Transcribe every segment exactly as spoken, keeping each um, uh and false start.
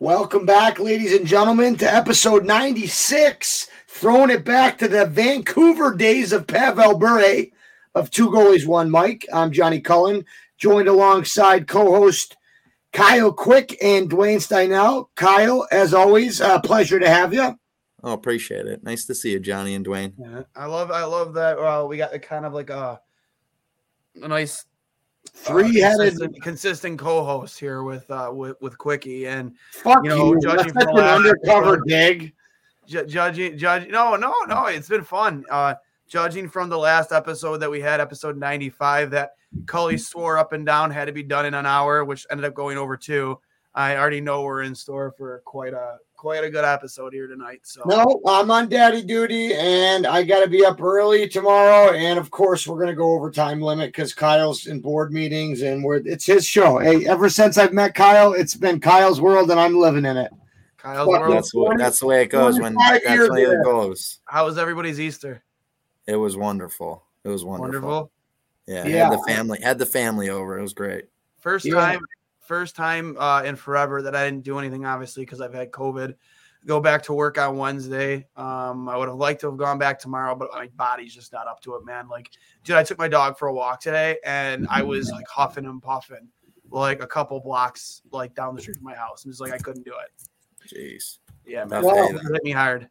Welcome back, ladies and gentlemen, to episode ninety-six, throwing it back to the Vancouver days of Pavel Bure of Two Goalies, One Mike. I'm Johnny Cullen, joined alongside co-host Kyle Quick and Dwayne Steinel. Kyle, as always, a pleasure to have you. Oh, appreciate it. Nice to see you, Johnny and Dwayne. Yeah. I love I love that uh, we got a kind of like a, a nice three-headed uh, consistent, consistent co-host here with uh with, with Quickie and fuck you, know, you. Judging that's from an undercover dig. Ju- judging, judging. No, no, no. It's been fun. Uh, judging from the last episode that we had, episode ninety-five, that Cully swore up and down had to be done in an hour, which ended up going over two. I already know we're in store for quite a quite a good episode here tonight. So no, I'm on daddy duty, and I got to be up early tomorrow. And of course, we're going to go over time limit because Kyle's in board meetings, and we're it's his show. Hey, ever since I've met Kyle, it's been Kyle's world, and I'm living in it. Kyle's but world. That's, what, that's the way it goes. When that's the way it goes. How was everybody's Easter? It was wonderful. It was wonderful. wonderful? Yeah, yeah. Had the family had the family over. It was great. First yeah. time. First time uh, in forever that I didn't do anything, obviously, because I've had COVID. Go back to work on Wednesday. Um, I would have liked to have gone back tomorrow, but my body's just not up to it, man. Like, dude, I took my dog for a walk today, and I was, like, huffing and puffing, like, a couple blocks, like, down the street from my house. I'm just like, I couldn't do it. Jeez. Yeah, man. Well, it hit me hard.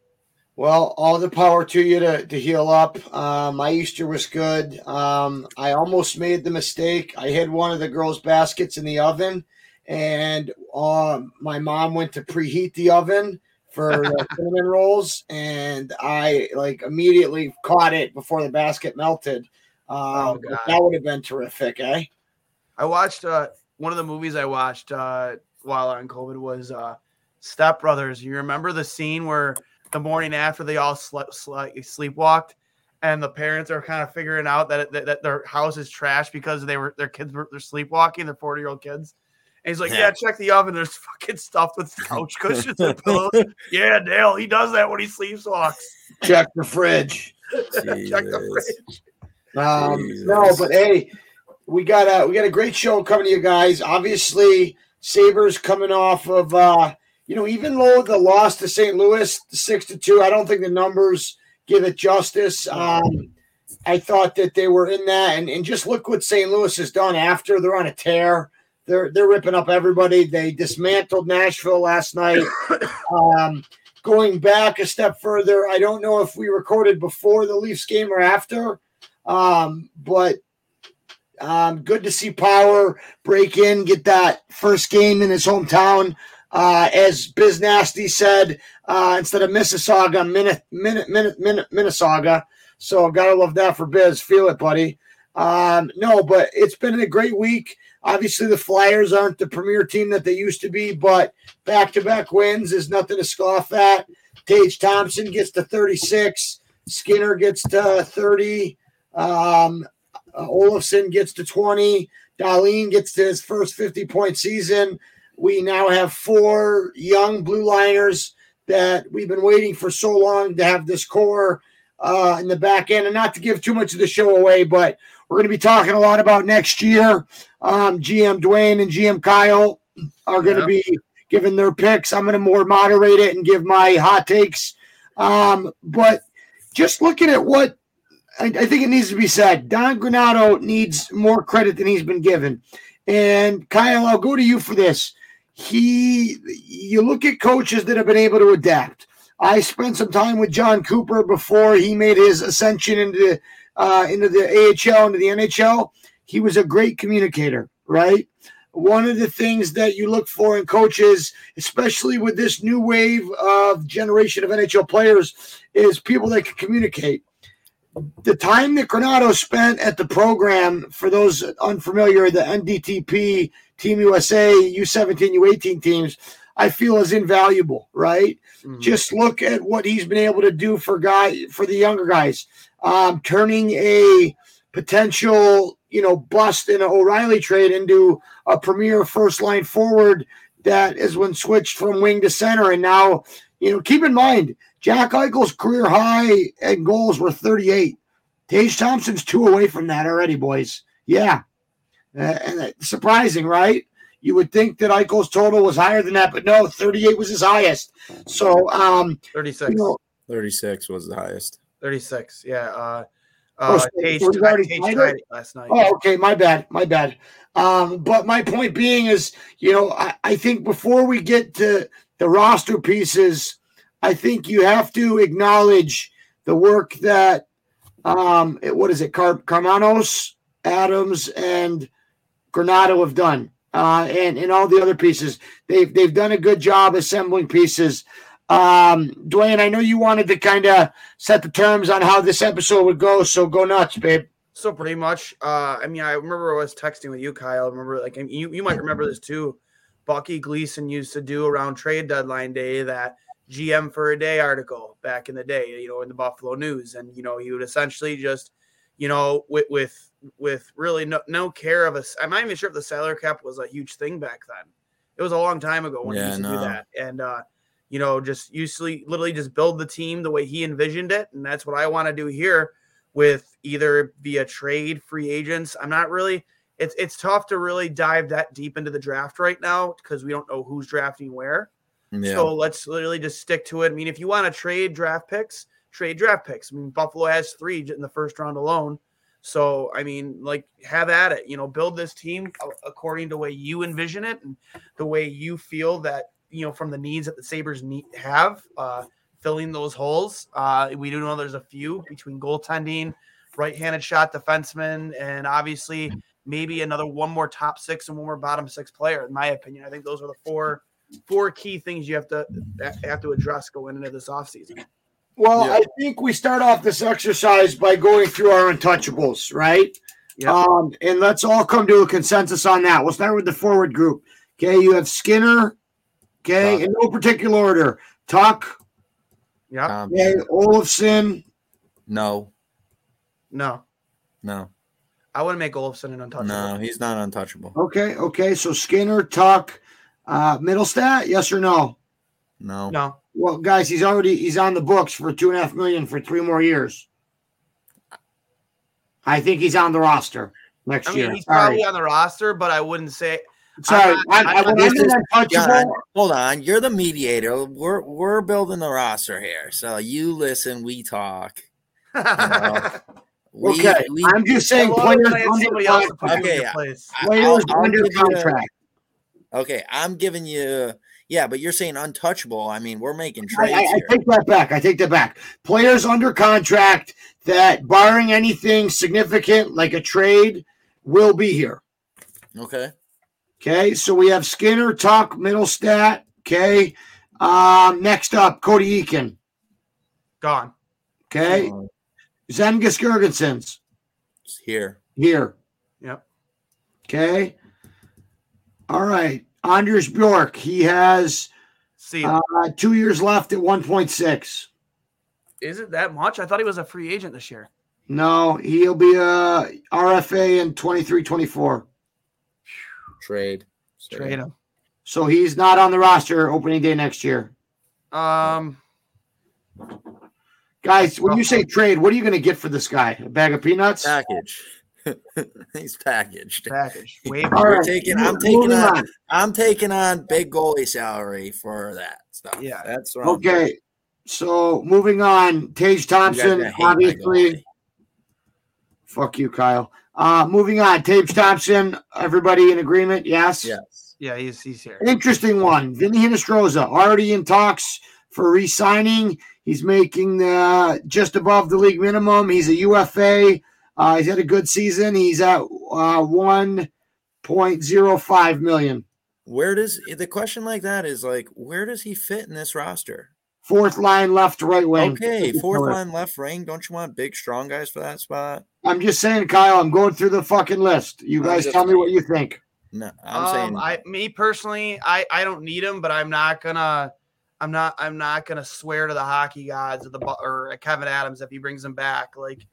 Well, all the power to you to, to heal up. Um, my Easter was good. Um, I almost made the mistake. I hid one of the girls' baskets in the oven. And uh, my mom went to preheat the oven for uh, cinnamon rolls, and I like immediately caught it before the basket melted. Uh, oh, God. That would have been terrific, eh? I watched uh, one of the movies I watched uh, while on COVID was uh, Step Brothers. You remember the scene where the morning after they all slept, slept sleepwalked, and the parents are kind of figuring out that that, that their house is trash because they were their kids were they're sleepwalking, their forty year old kids. And he's like, yeah, check the oven. There's fucking stuffed with couch cushions and pillows. Yeah, Dale, he does that when he sleepwalks. Check the fridge. Check the fridge. Um, no, but hey, we got a we got a great show coming to you guys. Obviously, Sabres coming off of uh, you know, even though the loss to Saint Louis, six to two, I don't think the numbers give it justice. Um, I thought that they were in that, and, and just look what Saint Louis has done after. They're on a tear. They're they're ripping up everybody. They dismantled Nashville last night. Um, going back a step further, I don't know if we recorded before the Leafs game or after, um, but um, good to see Power break in, get that first game in his hometown. Uh, as Biz Nasty said, uh, instead of Mississauga, Minute, Minute, Minute, Minute, Minnesauga. So gotta love that for Biz. Feel it, buddy. Um, no, but it's been a great week. Obviously, the Flyers aren't the premier team that they used to be, but back-to-back wins is nothing to scoff at. Tage Thompson gets to thirty-six. Skinner gets to thirty. Um, Olofsson gets to twenty. Darlene gets to his first fifty-point season. We now have four young blue liners that we've been waiting for so long to have this core uh, in the back end. And not to give too much of the show away, but we're going to be talking a lot about next year. Um, G M Dwayne and G M Kyle are going to yeah. be giving their picks. I'm going to more moderate it and give my hot takes. Um, but just looking at what I, I think it needs to be said, Don Granato needs more credit than he's been given. And Kyle, I'll go to you for this. He, you look at coaches that have been able to adapt. I spent some time with John Cooper before he made his ascension into uh, into the A H L, into the N H L. He was a great communicator, right? One of the things that you look for in coaches, especially with this new wave of generation of N H L players, is people that can communicate. The time that Granato spent at the program, for those unfamiliar, the N D T P, Team U S A, U seventeen, U eighteen teams, I feel is invaluable, right? Mm-hmm. Just look at what he's been able to do for guy for the younger guys. Um, turning a potential, you know, bust in an O'Reilly trade into a premier first-line forward that has been switched from wing to center. And now, you know, keep in mind, Jack Eichel's career high in goals were thirty-eight. Tage Thompson's two away from that already, boys. Yeah. Uh, and uh, surprising, right? You would think that Eichel's total was higher than that, but no, thirty-eight was his highest. So um, thirty-six. You know, thirty-six was the highest. thirty-six, yeah. Uh, uh, oh, Tage tried it last night. Oh, okay, my bad, my bad. Um, but my point being is, you know, I, I think before we get to the roster pieces, I think you have to acknowledge the work that, um, it, what is it, Car- Carmanos, Adams, and Granato have done, uh, and, and all the other pieces. They've they've done a good job assembling pieces. Um, Dwayne, I know you wanted to kind of set the terms on how this episode would go, so go nuts, babe. So pretty much, uh, I mean, I remember I was texting with you, Kyle. I remember, like, I mean, you, you might remember this too. Bucky Gleason used to do around trade deadline day that G M for a day article back in the day, you know, in the Buffalo News. And, you know, he would essentially just, you know, with with with really no, no care of us. I'm not even sure if the salary cap was a huge thing back then. It was a long time ago when yeah, he used to no. do that. And, uh, you know, just usually literally just build the team the way he envisioned it. And that's what I want to do here with either via trade, free agents. I'm not really, it's, it's tough to really dive that deep into the draft right now because we don't know who's drafting where. Yeah. So let's literally just stick to it. I mean, if you want to trade draft picks, trade draft picks. I mean, Buffalo has three in the first round alone. So, I mean, like, have at it, you know, build this team according to the way you envision it and the way you feel that, you know, from the needs that the Sabres need, have, uh, filling those holes. Uh, we do know there's a few between goaltending, right-handed shot defenseman, and obviously maybe another one more top six and one more bottom six player, in my opinion. I think those are the four four key things you have to have to address going into this offseason. Well, yeah. I think we start off this exercise by going through our untouchables, right? Yep. Um, and let's all come to a consensus on that. We'll start with the forward group. Okay, you have Skinner, okay, Tuck. In no particular order. Tuck. Yeah. Um, okay, Olofsson. No. No. No. I wouldn't make Olofsson an untouchable. No, he's not untouchable. Okay, okay. So Skinner, Tuck, uh, Mittelstadt, yes or no? No. No. Well, guys, he's already he's on the books for two and a half million for three more years. I think he's on the roster next I mean, year. He's Sorry. probably on the roster, but I wouldn't say. Sorry, I'm, I'm, I'm, I'm is, John, hold on. You're the mediator. We're we're building the roster here, so you listen. We talk. You know. we, okay, we, I'm just saying players under contract. Okay, players under contract. Okay, I'm giving you. Yeah, but you're saying untouchable. I mean, we're making trades I, I, here. I take that back. I take that back. Players under contract that, barring anything significant like a trade, will be here. Okay. Okay, so we have Skinner, Tuck, Mittelstadt. Okay. Um, next up, Cody Eakin. Gone. Okay. Uh, Zemgus Girgensons. Here. Here. Yep. Okay. All right. Anders Bjork, he has uh, two years left at one point six. Is it that much? I thought he was a free agent this year. No, he'll be a R F A in twenty-three twenty-four. Trade. Trade him. So he's not on the roster opening day next year. Um, guys, when you say trade, what are you going to get for this guy? A bag of peanuts? Package. He's packaged. Packaged. Wait, all right. taking, I'm taking on, on. I'm taking on big goalie salary for that stuff. Yeah, that's what okay. I'm so moving on, Tage Thompson, obviously. Fuck you, Kyle. Uh, moving on, Tage Thompson. Everybody in agreement? Yes. Yes. Yeah, he's he's here. Interesting one. Vinny Hinostroza already in talks for re-signing. He's making the, just above the league minimum. He's a U F A. Uh, he's had a good season. He's at uh, one point oh five million dollars. Where does the question like that is like, where does he fit in this roster? Fourth line, left, right wing. Okay, fourth line, left wing. Don't you want big, strong guys for that spot? I'm just saying, Kyle, I'm going through the fucking list. You guys just, tell me what you think. No, I'm um, saying I, me personally, I, I don't need him, but I'm not gonna I'm not I'm not gonna swear to the hockey gods or the or Kevin Adams if he brings him back. Like,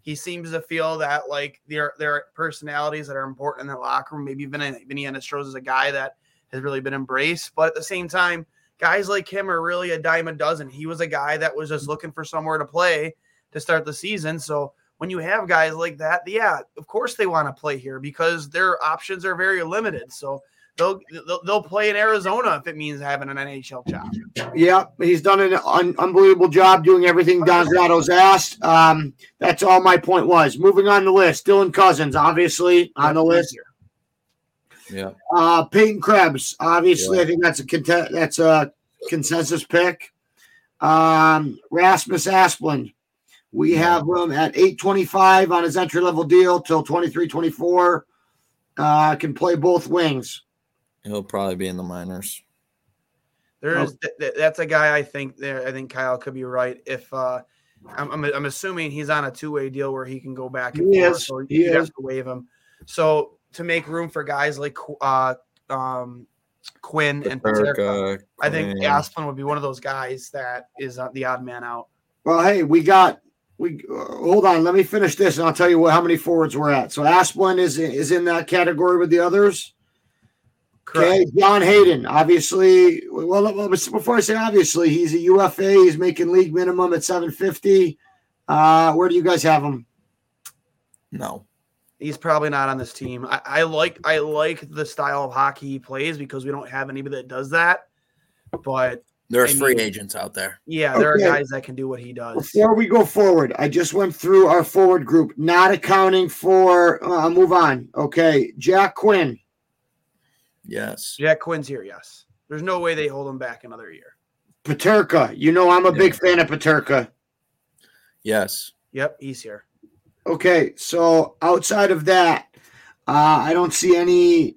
he seems to feel that, like, there, there are personalities that are important in the locker room. Maybe Vinny, Vinny Hinostroza is a guy that has really been embraced. But at the same time, guys like him are really a dime a dozen. He was a guy that was just looking for somewhere to play to start the season. So when you have guys like that, yeah, of course they want to play here because their options are very limited. So they'll they'll, they'll play in Arizona if it means having an N H L job. Yeah, he's done an un- unbelievable job doing everything Don Granado's asked. Um, that's all my point was. Moving on the list, Dylan Cozens, obviously, on the list. Yeah. Uh, Peyton Krebs, obviously, yeah. I think that's a con- that's a consensus pick. Um, Rasmus Asplund, we have him at eight twenty-five on his entry level deal till twenty-three twenty-four. Uh, can play both wings. He'll probably be in the minors. There is th- that's a guy I think there. I think Kyle could be right if uh, I'm, I'm I'm assuming he's on a two way deal where he can go back and forth. So you have to waive him. So, to make room for guys like uh, um, Quinn and Peterka, I think Asplund would be one of those guys that is the odd man out. Well, hey, we got we uh, hold on. Let me finish this, and I'll tell you what, how many forwards we're at. So Asplund is is in that category with the others. Correct. Okay, John Hayden, obviously. Well, before I say obviously, he's a U F A. He's making league minimum at seven fifty. Uh, where do you guys have him? No. He's probably not on this team. I, I like I like the style of hockey he plays because we don't have anybody that does that. But there's I mean, free agents out there. Yeah, there okay. are guys that can do what he does. Before we go forward, I just went through our forward group, not accounting for. Uh, move on. Okay, Jack Quinn. Yes, Jack Quinn's here. Yes, there's no way they hold him back another year. Peterka, you know I'm a yeah. big fan of Peterka. Yes. Yep, he's here. Okay, so outside of that, uh, I don't see any.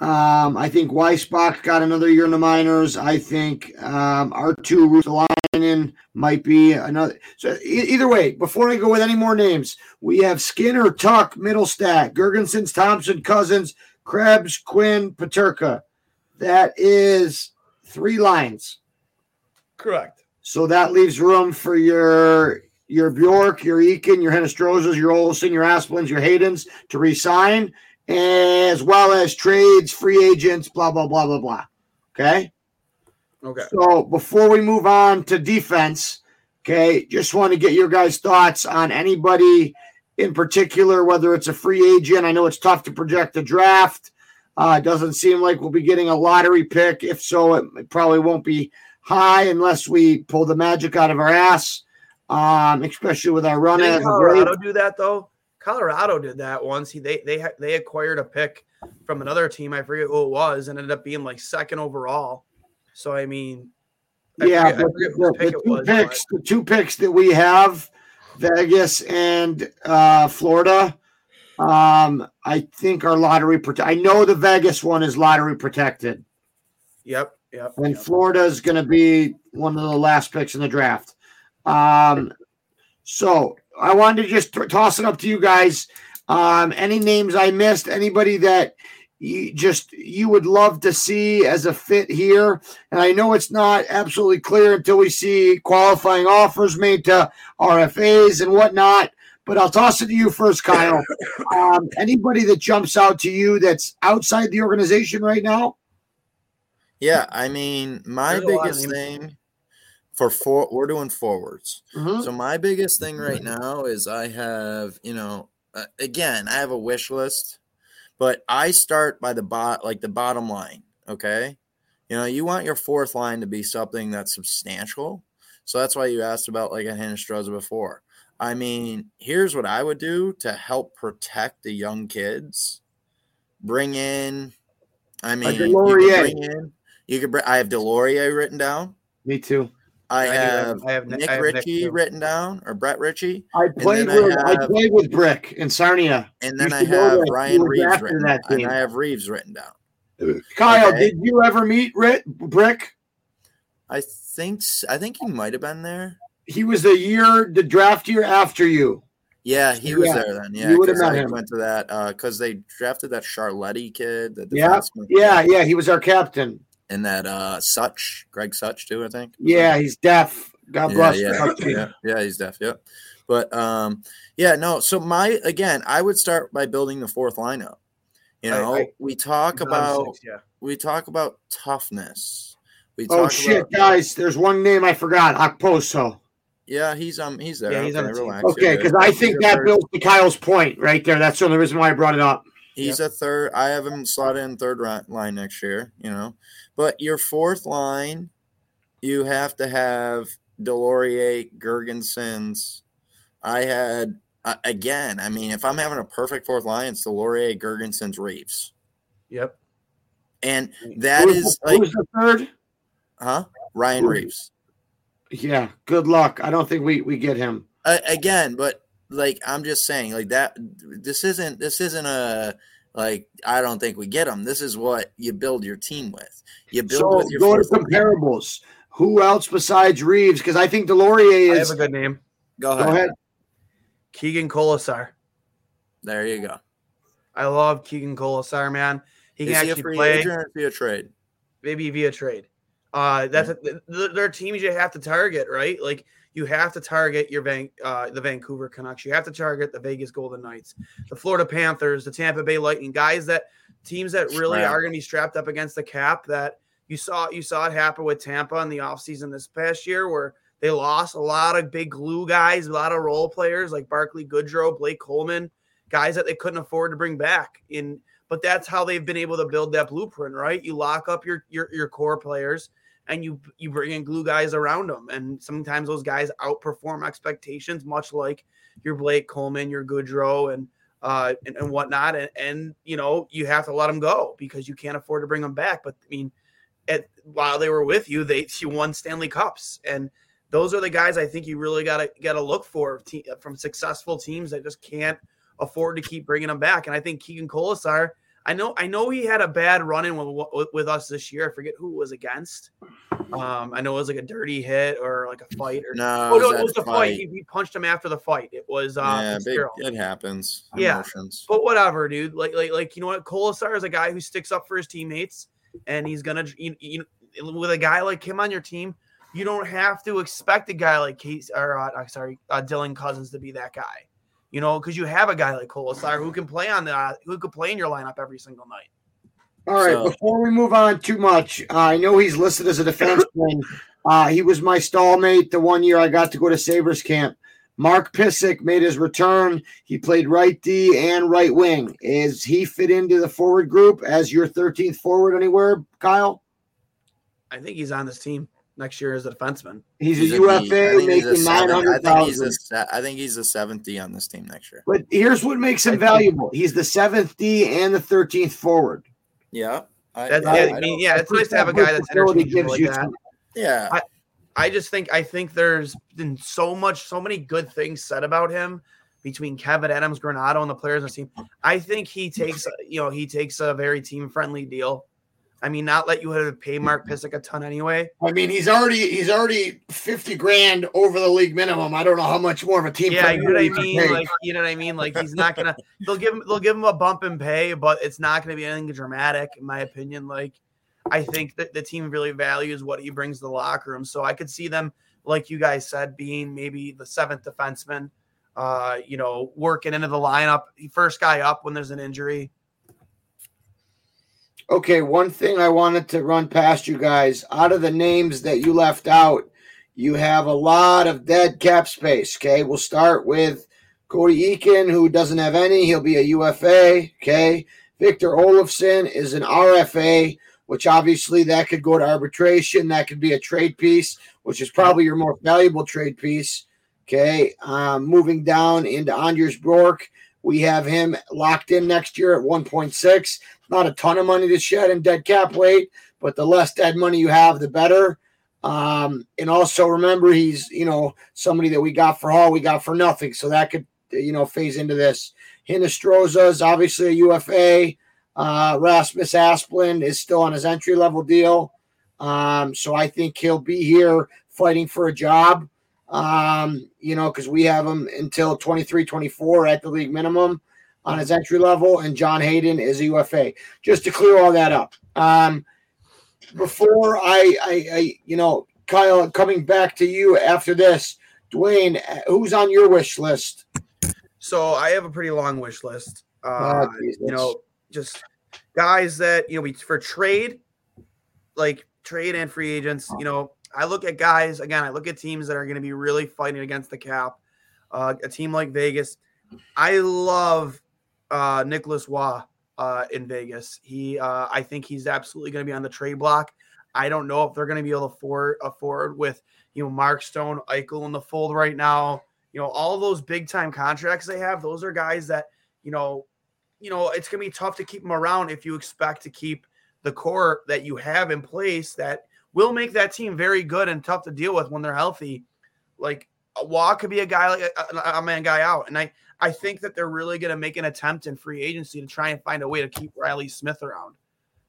Um, I think Weisbach got another year in the minors. I think um, R two Rutalainen might be another. So e- either way, before I go with any more names, we have Skinner, Tuck, Mittelstadt, Girgensons, Thompson, Cozens, Krebs, Quinn, Peterka. That is three lines. Correct. So that leaves room for your. your Bjork, your Eakin, your Hinostrozas, your Olofsson, your Asplunds, your Haydens to re-sign, as well as trades, free agents, blah, blah, blah, blah, blah. Okay? Okay. So before we move on to defense, okay, just want to get your guys' thoughts on anybody in particular, whether it's a free agent. I know it's tough to project the draft. Uh, it doesn't seem like we'll be getting a lottery pick. If so, it, it probably won't be high unless we pull the magic out of our ass. Um, especially with our run. Didn't Colorado do that though? Colorado did that once. He they they they acquired a pick from another team. I forget who it was, and ended up being like second overall. So I mean, I yeah, forget, but I the, the, pick the two was, picks, but. the two picks that we have, Vegas and uh, Florida. Um, I think are lottery. Prote- I know the Vegas one is lottery protected. Yep, yep. And yep. Florida is going to be one of the last picks in the draft. Um, so I wanted to just t- toss it up to you guys. Um, any names I missed, anybody that you just, you would love to see as a fit here. And I know it's not absolutely clear until we see qualifying offers made to R F As and whatnot, but I'll toss it to you first, Kyle. Um, anybody that jumps out to you that's outside the organization right now? Yeah, I mean, my There's biggest thing for for we're doing forwards. Mm-hmm. So my biggest thing right now is I have, you know, uh, again, I have a wish list, but I start by the bot like the bottom line. Okay, you know, you want your fourth line to be something that's substantial. So that's why you asked about like a Hinnström before. I mean, here's what I would do to help protect the young kids. Bring in, I mean, you could bring in, you could. Bring, I have Deslauriers written down. Me too. I, I have, have, I have Nick I have Ritchie Nick written down, or Brett Ritchie. I played with I, have, I played with Brick in Sarnia, and then I have Ryan Reaves written down, and I have Reaves written down. Kyle, okay. Did you ever meet Rit, Brick? I think I think he might have been there. He was the year, the draft year after you. Yeah, he was yeah. there then. Yeah, you would have met him. Went to that because uh, they drafted that Charletti kid. The yeah, yeah, yeah. He was our captain. And that uh, Such, Greg Such too, I think. Yeah, he's deaf. God yeah, bless. Yeah, yeah, yeah, he's deaf. Yep. But um, yeah, no. So my again, I would start by building the fourth lineup. You know, I, I, we talk about six, yeah. we talk about toughness. We talk oh shit, about, guys! There's one name I forgot. Okposo. Yeah, he's um he's there. Yeah, he's okay, the okay, because I think that third. Builds to Kyle's point right there. That's the only reason why I brought it up. He's yep. a third. I have him slotted in third line next year. You know, but your fourth line, you have to have Deslauriers, Girgensons. I had uh, again. I mean, if I'm having a perfect fourth line, it's Deslauriers, Girgensons, Reaves. Yep. And that who's, is like, who's the third? Huh? Ryan who's, Reaves. Yeah, good luck. I don't think we, we get him uh, again, but like I'm just saying, like that. This isn't this isn't a like I don't think we get him. This is what you build your team with. You build so with your go to comparables. Team. Who else besides Reaves? Because I think Deslauriers is. I have a good name. Go ahead. Go ahead. Keegan Kolesar. There you go. I love Keegan Kolesar, man. He is can he actually a free play agent or via trade. Maybe via trade. Uh, that's a, th- there are teams you have to target, right? Like you have to target your Van- uh, the Vancouver Canucks. You have to target the Vegas Golden Knights, the Florida Panthers, the Tampa Bay Lightning, guys that teams that really Strap. are going to be strapped up against the cap. That you saw you saw it happen with Tampa in the offseason this past year, where they lost a lot of big glue guys, a lot of role players like Barkley, Gaudreau, Blake Coleman, guys that they couldn't afford to bring back in. But that's how they've been able to build that blueprint, right? You lock up your your, your core players. And you you bring in glue guys around them. And sometimes those guys outperform expectations, much like your Blake Coleman, your Gaudreau, and, uh, and and whatnot. And, and, you know, you have to let them go because you can't afford to bring them back. But, I mean, at, while they were with you, they you won Stanley Cups. And those are the guys I think you really got to got to look for te- from successful teams that just can't afford to keep bringing them back. And I think Keegan Kolesar – I know, I know he had a bad run-in with, with us this year. I forget who it was against. Um, I know it was like a dirty hit or like a fight. Or, no, oh, no, it was, it was the fight. fight. He, he punched him after the fight. It was uh, yeah, big, it happens. Yeah, emotions. But whatever, dude. Like, like, like you know what? Kolesar is a guy who sticks up for his teammates, and he's gonna you, you, with a guy like him on your team. You don't have to expect a guy like Case or uh, sorry, uh, Dylan Cozens to be that guy. You know, because you have a guy like Kolesar who can play on the who could play in your lineup every single night. All right, so. Before we move on too much, uh, I know he's listed as a defenseman. Uh, he was my stallmate the one year I got to go to Sabres camp. Mark Pysyk made his return. He played right D and right wing. Is he fit into the forward group as your thirteenth forward anywhere, Kyle? I think he's on this team. Next year as a defenseman. He's, he's a U F A making nine hundred thousand. I think he's the seventh D on this team next year. But here's what makes him valuable. He's the seventh D and the thirteenth forward. Yeah. I, that's, I, I mean, yeah, it's nice to have a guy that's energy like that. Yeah. I, I just think I think there's been so much, so many good things said about him between Kevin Adams, Granato, and the players on the team. I think he takes, you know, he takes a very team-friendly deal. I mean, not let you have to pay Mark Pysyk a ton anyway. I mean, he's already he's already fifty grand over the league minimum. I don't know how much more of a team. Yeah, you know what I mean. Like, you know what I mean. Like, he's not gonna. They'll give him. They'll give him a bump in pay, but it's not gonna be anything dramatic, in my opinion. Like, I think that the team really values what he brings to the locker room. So I could see them, like you guys said, being maybe the seventh defenseman. Uh, you know, working into the lineup, first guy up when there's an injury. Okay, one thing I wanted to run past you guys. Out of the names that you left out, you have a lot of dead cap space, okay? We'll start with Cody Eakin, who doesn't have any. He'll be a U F A, okay? Victor Olofsson is an R F A, which obviously that could go to arbitration. That could be a trade piece, which is probably your more valuable trade piece, okay? Um, moving down into Anders Bjork, we have him locked in next year at one point six. Not a ton of money to shed in dead cap weight, but the less dead money you have, the better. Um, and also remember, he's, you know, somebody that we got for all we got for nothing. So that could, you know, phase into this. Hinostroza is obviously a U F A. Uh, Rasmus Asplund is still on his entry level deal. Um, so I think he'll be here fighting for a job. Um, you know, because we have him until twenty-three twenty-four at the league minimum on his entry level, and John Hayden is a U F A. Just to clear all that up. Um, before I, I, I, you know, Kyle, coming back to you after this, Dwayne, who's on your wish list? So I have a pretty long wish list. Uh, oh, you know, just guys that, you know, we for trade, like trade and free agents, you know, I look at guys, again, I look at teams that are going to be really fighting against the cap. Uh, a team like Vegas. I love uh, Nicholas Waugh uh, in Vegas. He, uh, I think he's absolutely going to be on the trade block. I don't know if they're going to be able to afford, afford with, you know, Mark Stone, Eichel in the fold right now. You know, all those big-time contracts they have, those are guys that, you know, you know, it's going to be tough to keep them around if you expect to keep the core that you have in place that will make that team very good and tough to deal with when they're healthy. Like, Waugh could be a guy, like a, a man guy out. And I, I think that they're really going to make an attempt in free agency to try and find a way to keep Riley Smith around.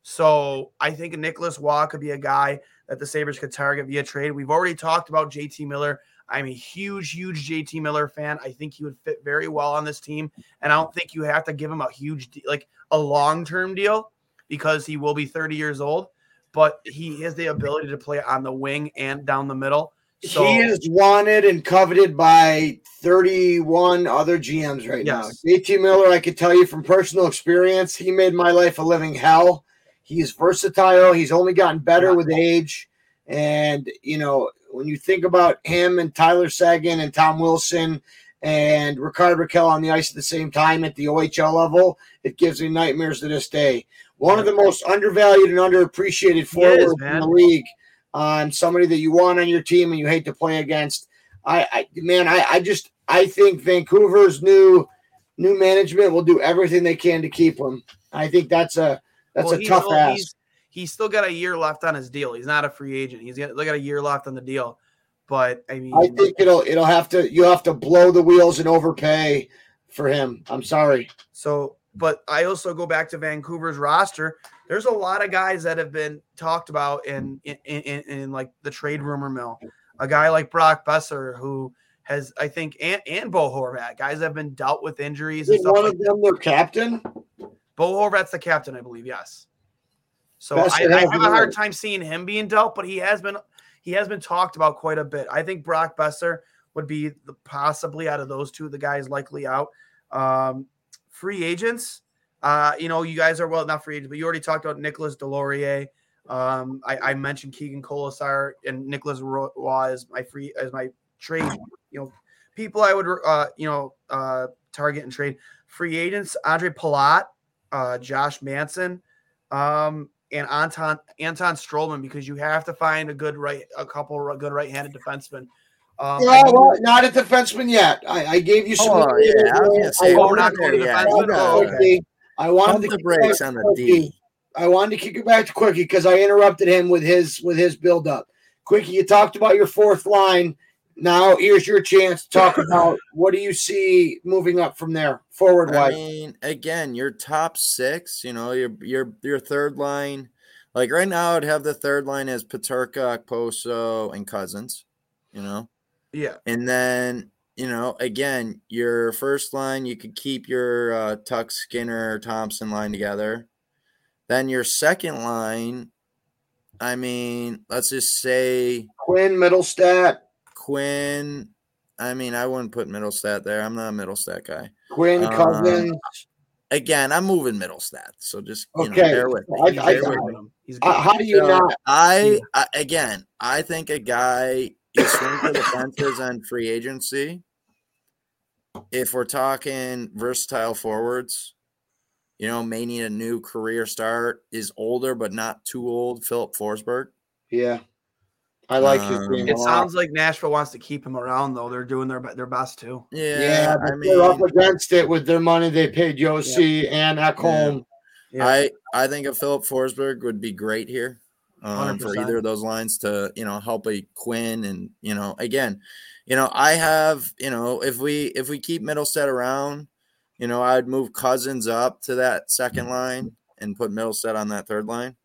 So I think Nicholas Waugh could be a guy that the Sabres could target via trade. We've already talked about J T Miller. I'm a huge, huge J T Miller fan. I think he would fit very well on this team. And I don't think you have to give him a huge, like a long-term deal because he will be thirty years old. But he has the ability to play on the wing and down the middle. So, he is wanted and coveted by thirty-one other G Ms right yes. now. J T Miller, I can tell you from personal experience, he made my life a living hell. He's versatile. He's only gotten better yeah. with age. And, you know, when you think about him and Tyler Seguin and Tom Wilson and Rickard Rakell on the ice at the same time at the O H L level, it gives me nightmares to this day. One of the most undervalued and underappreciated forwards in the league, on um, somebody that you want on your team and you hate to play against. I, I man, I, I just I think Vancouver's new new management will do everything they can to keep him. I think that's a that's well, a tough still, ask. He's, he's still got a year left on his deal. He's not a free agent. He's got, got a year left on the deal. But I mean, I think it'll it'll have to you'll have to blow the wheels and overpay for him. I'm sorry. So. But I also go back to Vancouver's roster. There's a lot of guys that have been talked about in in, in, in like the trade rumor mill. A guy like Brock Besser, who has, I think, and, and Bo Horvat, guys that have been dealt with injuries. Is one like of them their captain? Bo Horvat's the captain, I believe, yes. So I, I have a hard time seeing him being dealt, but he has been he has been talked about quite a bit. I think Brock Besser would be the, possibly out of those two, the guys likely out. Um Free agents, uh, you know, you guys are well not free agents, but you already talked about Nicolas Deslauriers. Um, I, I mentioned Keegan Kolesar and Nicholas Roy as my free as my trade. You know, people I would uh, you know uh, target and trade free agents: Andre Palat, uh, Josh Manson, um, and Anton Anton Stralman. Because you have to find a good right, a couple of good right-handed defensemen. Um, yeah, well, not a defenseman yet. I, I gave you some. Oh, yeah. I was say, oh, we're not going to defenseman. Oh, okay. I wanted to the brakes on the D. I wanted to kick it back to Quickie because I interrupted him with his with his build up. Quickie, you talked about your fourth line. Now here's your chance to talk about what do you see moving up from there forward wise. I mean, again, your top six. You know, your your your third line. Like right now, I'd have the third line as Peterka, Okposo, and Cozens. You know. Yeah. And then, you know, again, your first line, you could keep your uh, Tuck, Skinner, Thompson line together. Then your second line, I mean, let's just say Quinn, Mittelstadt. Quinn. I mean, I wouldn't put Mittelstadt there. I'm not a Mittelstadt guy. Quinn, um, Cozens. Again, I'm moving Mittelstadt, so just you okay. know, bear with me. I, I, bear with me. He's uh, how do you so not? I, I again, I think a guy is swinging for the fences on free agency. If we're talking versatile forwards, you know, may need a new career start. Is older but not too old. Filip Forsberg. Yeah, I like um, his game. It sounds like Nashville wants to keep him around, though. They're doing their their best too. Yeah, yeah I mean, they're up against it with their money they paid Yossi yeah. and Ekholm. Yeah. I I think a Filip Forsberg would be great here um, for either of those lines to you know help a Quinn and you know again. You know, I have, you know, if we if we keep Mittelstadt around, you know, I'd move Cozens up to that second line and put Mittelstadt on that third line.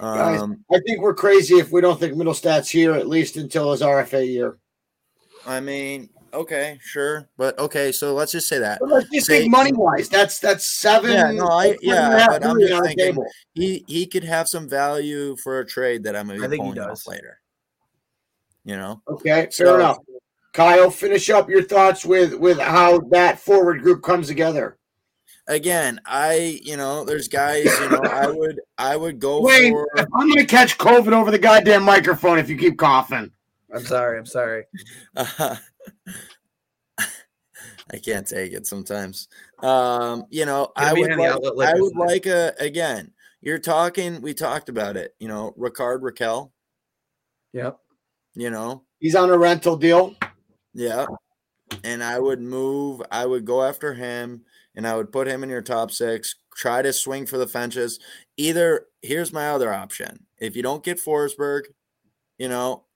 Um, Guys, I think we're crazy if we don't think Mittelstadt's here at least until his R F A year. I mean, okay, sure, but okay, so let's just say that. But let's just say, think money wise. That's that's seven. Yeah, no, I yeah, but I'm just thinking he he could have some value for a trade that I'm going to be pulling off later. You know. Okay, so, fair enough. Kyle, finish up your thoughts with, with how that forward group comes together. Again, I you know, there's guys you know I would I would go Wait, for. If I'm gonna catch COVID over the goddamn microphone if you keep coughing. I'm sorry. I'm sorry. Uh, I can't take it sometimes. Um, you know, I would like, I would like a again. You're talking. We talked about it. You know, Rickard Rakell. Yep. You know, he's on a rental deal. Yeah, and I would move. I would go after him, and I would put him in your top six. Try to swing for the fences. Either here's my other option: if you don't get Forsberg, you know,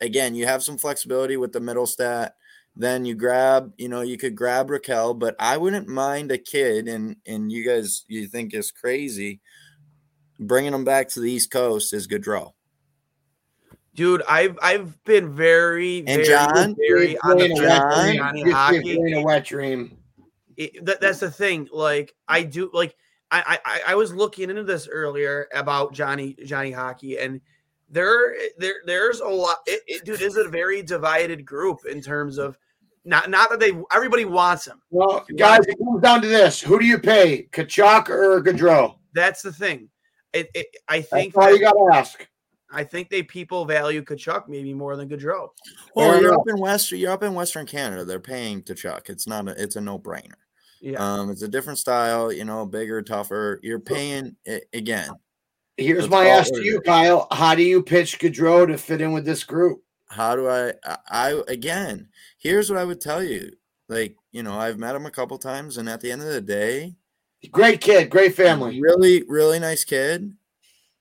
again, you have some flexibility with the Mittelstadt. Then you grab, you know, you could grab Rakell, but I wouldn't mind a kid. And and you guys, you think is crazy bringing him back to the East Coast is Gaudreau. Dude, I've I've been very, very, John, very on the John, hockey. A wet dream. It, that, that's the thing. Like I do, like I, I I was looking into this earlier about Johnny Johnny hockey, and there there there's a lot. It, it, dude, is a very divided group in terms of not not that they everybody wants him. Well, guys, it comes down to this: who do you pay, Kachuk or Gaudreau? That's the thing. It, it I think that's how you got to ask. I think they people value Kachuk maybe more than Gaudreau. Well, you're up in West, you're up in Western Canada. They're paying Kachuk. It's not a, it's a no brainer. Yeah, um, it's a different style. You know, bigger, tougher. You're paying it, again. Here's it's my ask to you, Kyle. How do you pitch Gaudreau to fit in with this group? How do I, I? I again. Here's what I would tell you. Like you know, I've met him a couple times, and at the end of the day, great kid, great family, really, really nice kid,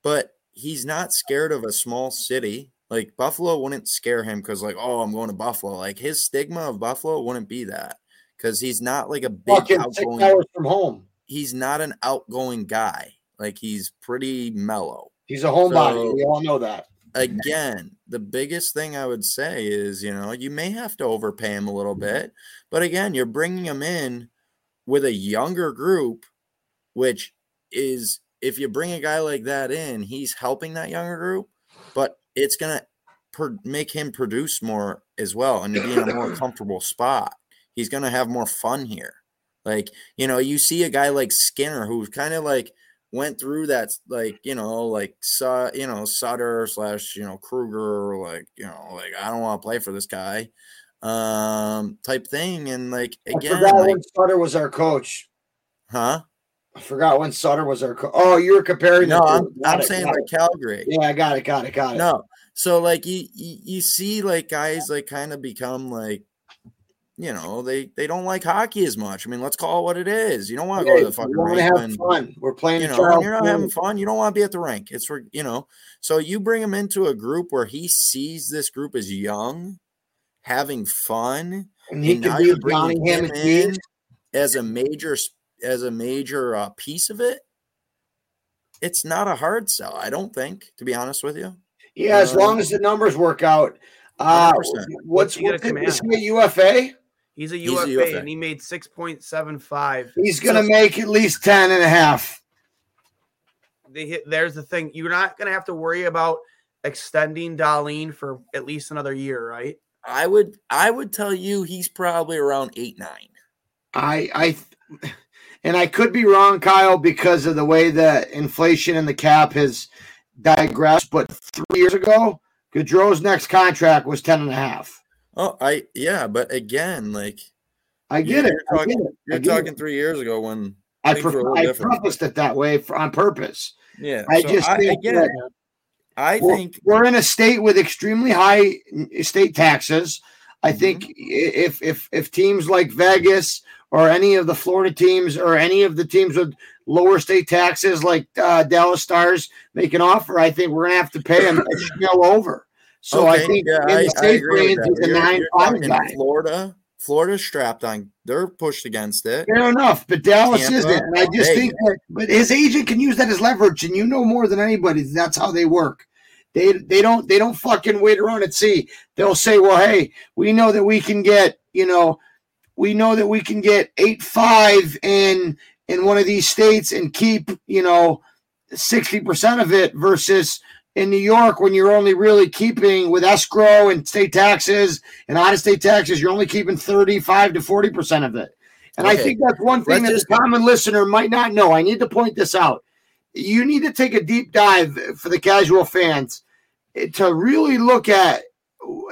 but. He's not scared of a small city. Like Buffalo wouldn't scare him because like, oh, I'm going to Buffalo. Like his stigma of Buffalo wouldn't be that because he's not like a big fucking outgoing, six hours from home. He's not an outgoing guy. Like he's pretty mellow. He's a homebody. So, we all know that. Again, the biggest thing I would say is, you know, you may have to overpay him a little bit, but again, you're bringing him in with a younger group, which is, if you bring a guy like that in, he's helping that younger group, but it's going to per- make him produce more as well and be in a more comfortable spot. He's going to have more fun here. Like, you know, you see a guy like Skinner who kind of like went through that, like, you know, like, saw, you know, Sutter slash, you know, Kruger, or like, you know, like, I don't want to play for this guy um, type thing. And like, again, I forgot like, when Sutter was our coach. Huh? I forgot when Sutter was our co- – oh, you were comparing – No, I'm, I'm saying like it. Calgary. Yeah, I got it, got it, got it. No, so like you you, you see like guys like kind of become like, you know, they, they don't like hockey as much. I mean, let's call it what it is. You don't want to go to the fucking rink. You want to have fun. We're playing – You know, when you're not having fun, you don't want to be at the rink. It's – you know. So you bring him into a group where he sees this group as young, having fun. And he and can be Johnny Hammond in as a major sp- – as a major uh, piece of it, it's not a hard sell, I don't think, to be honest with you. Yeah, um, as long as the numbers work out. Uh, what's what, is he a U F A? He's a U F A, he's a U F A, and he made six point seven five. He's going to so, make at least ten and a half. They hit, there's the thing. You're not going to have to worry about extending Darlene for at least another year, right? I would I would tell you he's probably around eight nine. I I – And I could be wrong, Kyle, because of the way that inflation and the cap has digressed. But three years ago, Gaudreau's next contract was ten and a half. Oh, I yeah, but again, like I get yeah, it. You're talking, I get it. I you're get talking it. three years ago when I, pre- I prefaced it that way for, on purpose. Yeah, I so just I, think I get that it. I we're, think we're in a state with extremely high state taxes. I mm-hmm. think if if if teams like Vegas or any of the Florida teams or any of the teams with lower state taxes like uh, Dallas Stars make an offer, I think we're going to have to pay them a shell over. So okay, I think yeah, in the I, safe I range is a nine five guy. Florida, Florida's strapped on. They're pushed against it. Fair enough, but Dallas Tampa, isn't. And I just Vegas. think that but his agent can use that as leverage, and you know more than anybody. That's how they work. They they don't they don't fucking wait around and see. They'll say, well, hey, we know that we can get, you know, we know that we can get eight five in in one of these states and keep, you know, sixty percent of it versus in New York when you're only really keeping with escrow and state taxes and out of state taxes, you're only keeping thirty-five to forty percent of it. And okay. I think that's one thing Let's that just- the common listener might not know. I need to point this out. You need to take a deep dive for the casual fans to really look at.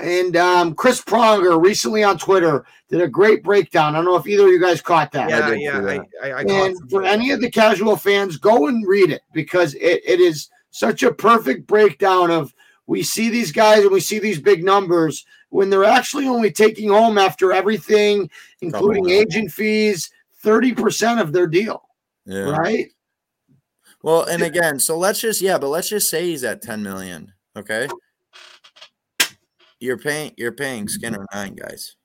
And um, Chris Pronger recently on Twitter did a great breakdown. I don't know if either of you guys caught that. Yeah, I yeah. That. I, I, I and for any of the casual fans, go and read it because it, it is such a perfect breakdown of we see these guys and we see these big numbers when they're actually only taking home after everything, including agent fees, thirty percent of their deal, yeah. right? Well, and again, so let's just, yeah, but let's just say he's at ten million. Okay. You're paying, you're paying Skinner nine guys.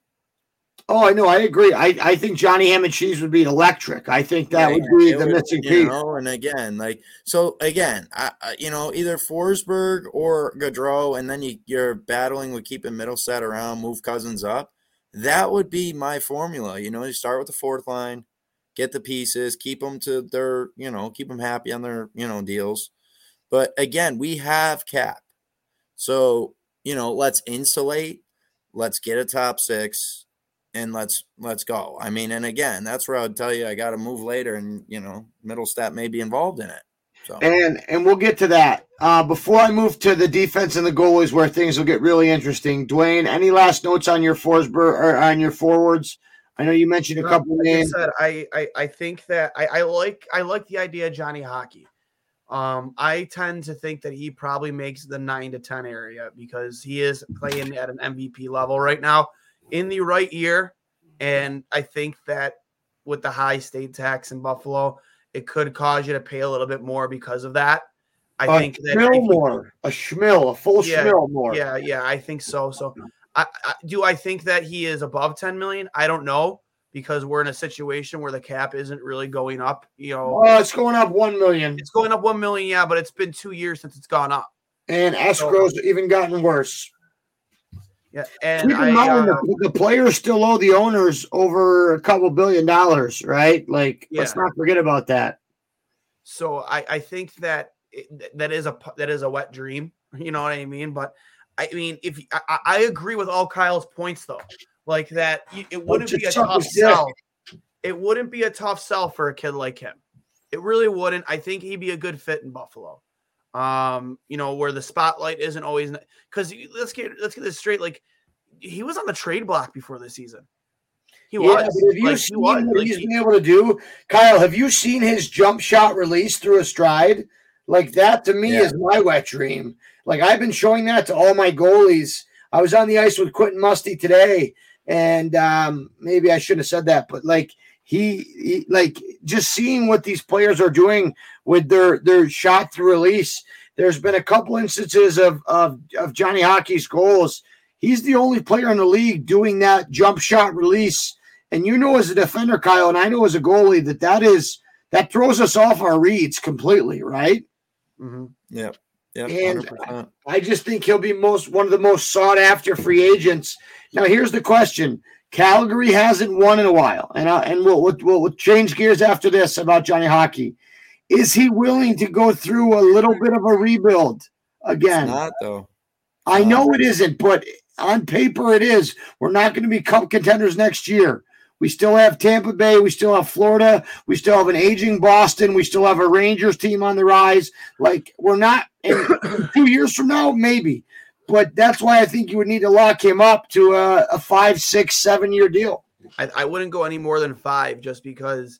Oh, I know. I agree. I, I think Johnny Ham and Cheese would be electric. I think that yeah, would be the would, missing piece. Know, and again, like, so again, I, I, you know, either Forsberg or Gaudreau, and then you, you're battling with keeping Mittelstadt around, move Cozens up. That would be my formula. You know, you start with the fourth line. Get the pieces, keep them to their, you know, keep them happy on their, you know, deals. But again, we have cap. So, you know, let's insulate, let's get a top six, and let's let's go. I mean, and again, that's where I would tell you I got to move later and, you know, Mittelstadt may be involved in it. So. And and we'll get to that. Uh, before I move to the defense and the goalies where things will get really interesting, Dwayne, any last notes on your Forsberg or on your forwards? I know you mentioned a couple like names. I, said, I, I I think that I, I like I like the idea of Johnny Hockey. Um, I tend to think that he probably makes the nine to ten area because he is playing at an M V P level right now in the right year. And I think that with the high state tax in Buffalo, it could cause you to pay a little bit more because of that. I a think that schmill more, a schmill, a full yeah, schmill more. Yeah, yeah, I think so. So I, I, do I think that he is above ten million? I don't know because we're in a situation where the cap isn't really going up. You know, well, it's going up one million. It's going up one million, yeah, but it's been two years since it's gone up, and escrow's so, even gotten worse. Yeah, and keep in mind uh, the, the players still owe the owners over a couple billion dollars, right? Like, yeah. Let's not forget about that. So I, I think that it, that is a that is a wet dream. You know what I mean? But. I mean, if I, I agree with all Kyle's points, though, like that, it wouldn't be a tough sell. It wouldn't be a tough sell for a kid like him. It really wouldn't. I think he'd be a good fit in Buffalo. Um, you know, where the spotlight isn't always because let's get let's get this straight. Like he was on the trade block before this season. He yeah, was. But have you like, seen he was, what like, he's he, been able to do, Kyle? Have you seen his jump shot release through a stride? Like that to me yeah. is my wet dream. Like I've been showing that to all my goalies. I was on the ice with Quentin Musty today, and um, maybe I shouldn't have said that, but like he, he, like just seeing what these players are doing with their their shot through release. There's been a couple instances of of, of Johnny Hockey's goals. He's the only player in the league doing that jump shot release. And you know, as a defender, Kyle, and I know as a goalie that that is that throws us off our reads completely, right? Mm-hmm. Yeah. Yep, and one hundred percent. I just think he'll be most one of the most sought after free agents. Now, here's the question: Calgary hasn't won in a while, and I, and we'll, we'll we'll change gears after this about Johnny Hockey. Is he willing to go through a little bit of a rebuild again? It's not though. I know um, it isn't, but on paper it is. We're not going to be cup contenders next year. We still have Tampa Bay. We still have Florida. We still have an aging Boston. We still have a Rangers team on the rise. Like, we're not – two years from now, maybe. But that's why I think you would need to lock him up to a, a five, six, seven-year deal. I, I wouldn't go any more than five just because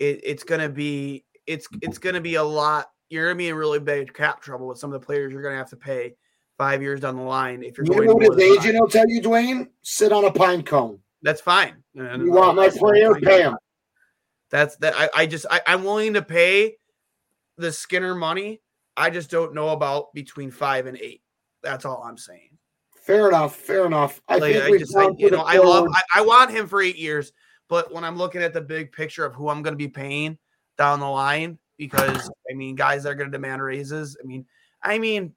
it, it's going to be – it's it's going to be a lot. You're going to be in really big cap trouble with some of the players you're going to have to pay five years down the line. If you're you going know what his agent will tell you, Dwayne? Sit on a pine cone. That's fine. You want my player? Pay him. That's that. I, I just I, I'm willing to pay the Skinner money. I just don't know about between five and eight. That's all I'm saying. Fair enough. Fair enough. I like, think I just I, you know I love I, I want him for eight years, but when I'm looking at the big picture of who I'm going to be paying down the line, because I mean, guys that are going to demand raises. I mean, I mean.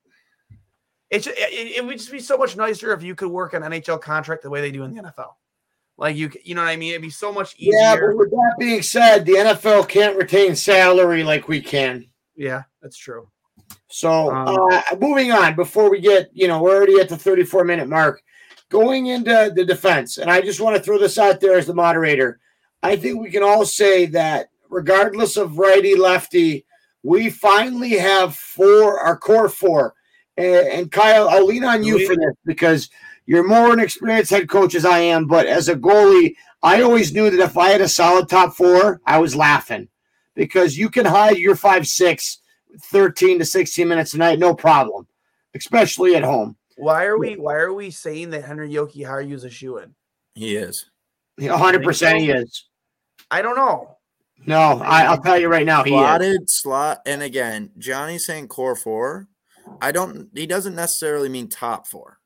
It, should, it, it would just be so much nicer if you could work an N H L contract the way they do in the N F L. Like, you you know what I mean? It'd be so much easier. Yeah, but with that being said, the N F L can't retain salary like we can. Yeah, that's true. So um, uh, moving on, before we get, you know, we're already at the thirty-four minute mark. Going into the defense, and I just want to throw this out there as the moderator. I think we can all say that regardless of righty, lefty, we finally have four, our core four. And, and Kyle, I'll lean on you for this because you're more an experienced head coach as I am, but as a goalie, I always knew that if I had a solid top four, I was laughing because you can hide your five six, thirteen to sixteen minutes a night, no problem, especially at home. Why are we Why are we saying that Henri Jokiharju is a shoo-in? He is. one hundred percent he is. I don't know. No, I, I'll tell you right now, he Slotted, is. Slot, and again, Johnny's saying core four. I don't. He doesn't necessarily mean top four.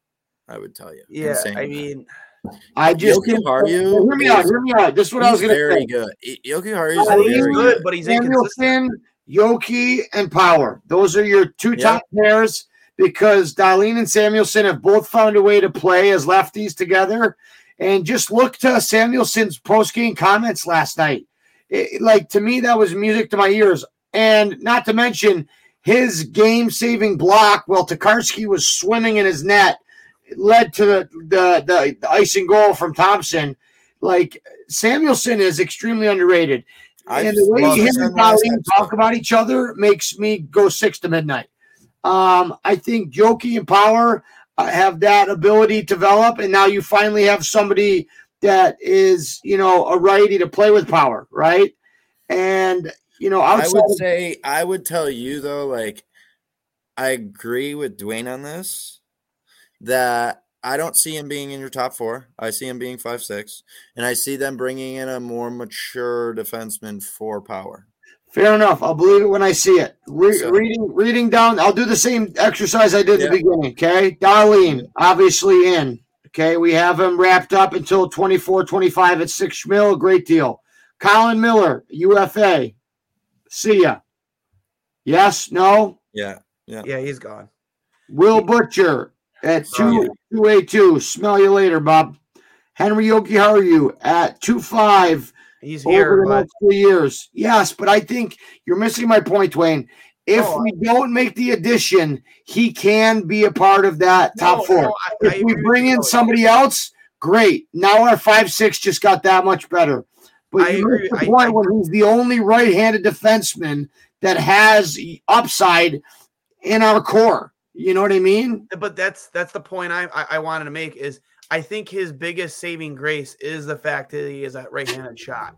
I would tell you. Yeah, I mean, that. I just Jokiharju. Hear me out. Hear me out. This is what I was going to say. Very good. Jokiharju is oh, very good, good, but he's inconsistent. Joki and Power. Those are your two yep. top pairs because Darlene and Samuelson have both found a way to play as lefties together. And just look to Samuelson's post-game comments last night. It, like to me, that was music to my ears. And not to mention his game-saving block while Tokarski was swimming in his net. Led to the, the, the, the icing goal from Thompson. Like, Samuelson is extremely underrated. I and the way him and Darlene talk about each other makes me go six to midnight. Um, I think Joki and Power uh, have that ability to develop, and now you finally have somebody that is, you know, a righty to play with Power, right? And, you know, outside- I would say, I would tell you, though, like, I agree with Dwayne on this. That I don't see him being in your top four. I see him being five, six, and I see them bringing in a more mature defenseman for Power. Fair enough. I'll believe it when I see it. Re- so. Reading, reading down. I'll do the same exercise I did yeah. at the beginning. Okay, Darlene, obviously in. Okay, we have him wrapped up until twenty-four twenty-five at six mil. Great deal. Colin Miller, U F A. See ya. Yes. No. Yeah. Yeah. Yeah. He's gone. Will Butcher. At two two eight two, smell you later, Bob. Henri Jokiharju at two five. He's over here the next three years. Yes, but I think you're missing my point, Dwayne. If no, we don't make the addition, he can be a part of that no, top four. No, I, if I, we I, bring in somebody else, great. Now our five six just got that much better. But you missed the point I, when he's the only right-handed defenseman that has upside in our core. You know what I mean? But that's that's the point I, I I wanted to make is I think his biggest saving grace is the fact that he is a right-handed shot.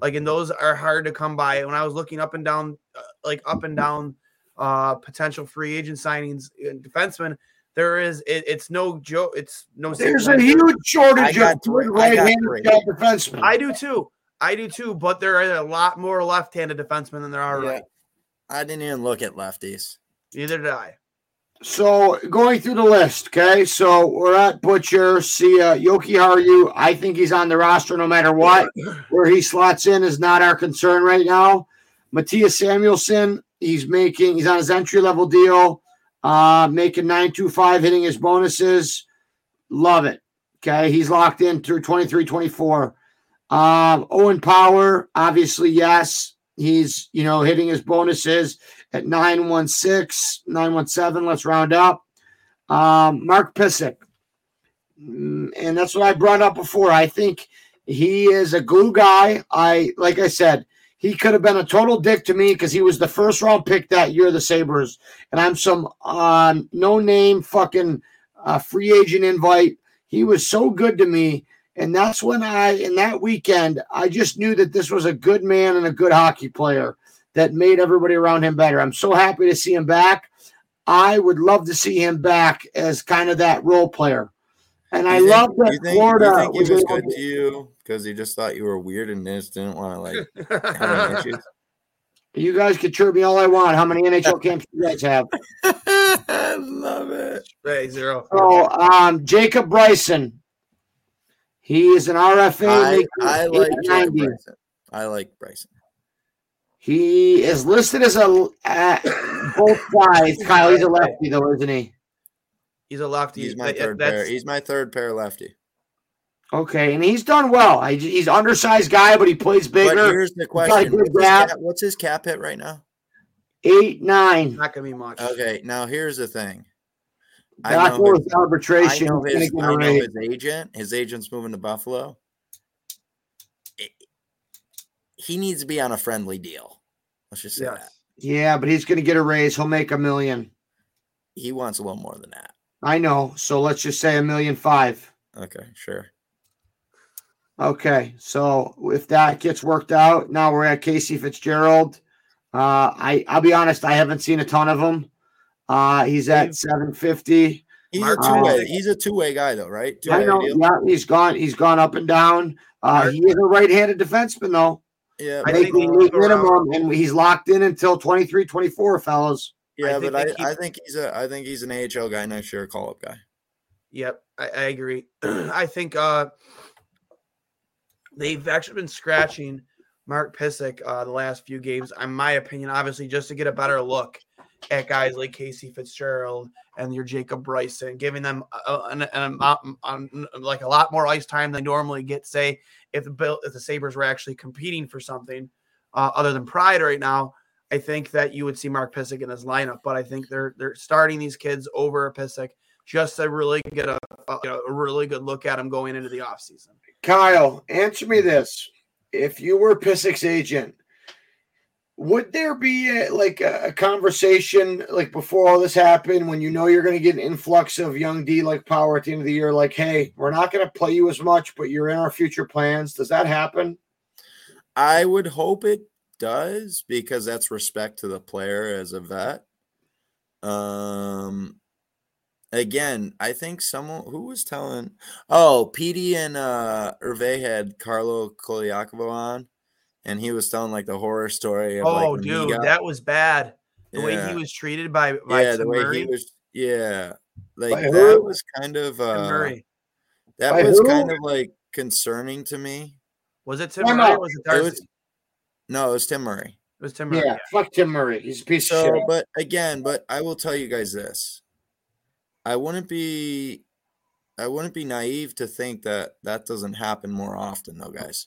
Like, and those are hard to come by. When I was looking up and down, uh, like up and down uh, potential free agent signings and defensemen, there is it, – it's no joke. It's no – There's a huge shortage of right-handed shot defensemen. I do too. I do too, but there are a lot more left-handed defensemen than there are yeah. right. I didn't even look at lefties. Neither did I. So going through the list, okay, so we're at Butcher, see uh, Jokiharju. I think he's on the roster no matter what. Where he slots in is not our concern right now. Matthias Samuelson, he's making, he's on his entry-level deal, uh, making nine twenty-five, hitting his bonuses. Love it, okay? He's locked in through twenty-three twenty-four. Um, Owen Power, obviously, yes. He's, you know, hitting his bonuses at nine one six, nine one seven. Let's round up. Um, Mark Pysyk. And that's what I brought up before. I think He is a glue guy. I like I said, he could have been a total dick to me because he was the first round pick that year, the Sabres, and I'm some uh, no name fucking uh, free agent invite. He was so good to me, and that's when I in that weekend I just knew that this was a good man and a good hockey player that made everybody around him better. I'm so happy to see him back. I would love to see him back as kind of that role player. And I think, love that think, Florida. You think he was, was good to you because he just thought you were weird and just didn't want to like have issues? You guys can cheer me all I want. How many N H L camps do you guys have? I love it. Hey, zero. So, um, Jacob Bryson. He is an R F A. I, I like Jacob Bryson. I like Bryson. He is listed as a uh, both sides. Kyle, he's a lefty though, isn't he? He's a lefty. He's my third That's... pair. He's my third pair lefty. Okay, and he's done well. I, he's an undersized guy, but he plays bigger. But here's the question: what's his, cap, what's his cap hit right now? Eight nine. Not gonna be much. Okay, now here's the thing. That's I know his, arbitration. I know, his, I know his agent. His agent's moving to Buffalo. It, he needs to be on a friendly deal. Let's just say yes. that. Yeah, but he's gonna get a raise. He'll make a million. He wants a little more than that. I know. So let's just say a million five. Okay, sure. Okay, so if that gets worked out, now we're at Casey Fitzgerald. Uh, I I'll be honest, I haven't seen a ton of him. Uh, he's at seven fifty. He's a two way. Uh, he's a two way guy though, right? Two-way I know. Deal. Yeah, he's gone. He's gone up and down. Uh, he is a right-handed defenseman though. Yeah, I think he's minimum, and he's locked in until twenty-three twenty-four, fellas. Yeah, I but I, keep... I think he's a I think he's an A H L guy next year, a call-up guy. Yep, I, I agree. I think uh, they've actually been scratching Mark Pysyk uh, the last few games, in my opinion, obviously, just to get a better look at guys like Casey Fitzgerald and your Jacob Bryson, giving them a, an, an, an, an, like a lot more ice time than normally get, say, if the, if the Sabres were actually competing for something uh, other than pride right now. I think that you would see Mark Pysyk in his lineup, but I think they're they're starting these kids over Pysyk just to really get a, a, a really good look at him going into the offseason. Kyle, answer me this. If you were Pysyk's agent, would there be a, like a, a conversation like before all this happened when you know you're going to get an influx of young D like power at the end of the year, like, hey, we're not going to play you as much, but you're in our future plans. Does that happen? I would hope it does, because that's respect to the player as a vet. Um, again, I think someone who was telling, oh, P D and uh, Hervé had Carlo Koliakovo on, and he was telling like the horror story. Of, oh, like, dude, got, that was bad. The yeah. way he was treated by, by yeah, the Murray. way he was, yeah, like by that who? was kind of uh, Murray. That by was who? kind of like concerning to me. Was it Tim Murray? Or was it Darcy? No, it was Tim Murray. It was Tim Murray. Yeah, fuck Tim Murray. He's a piece so, of shit. But again, but I will tell you guys this. I wouldn't be I wouldn't be naive to think that that doesn't happen more often though, guys.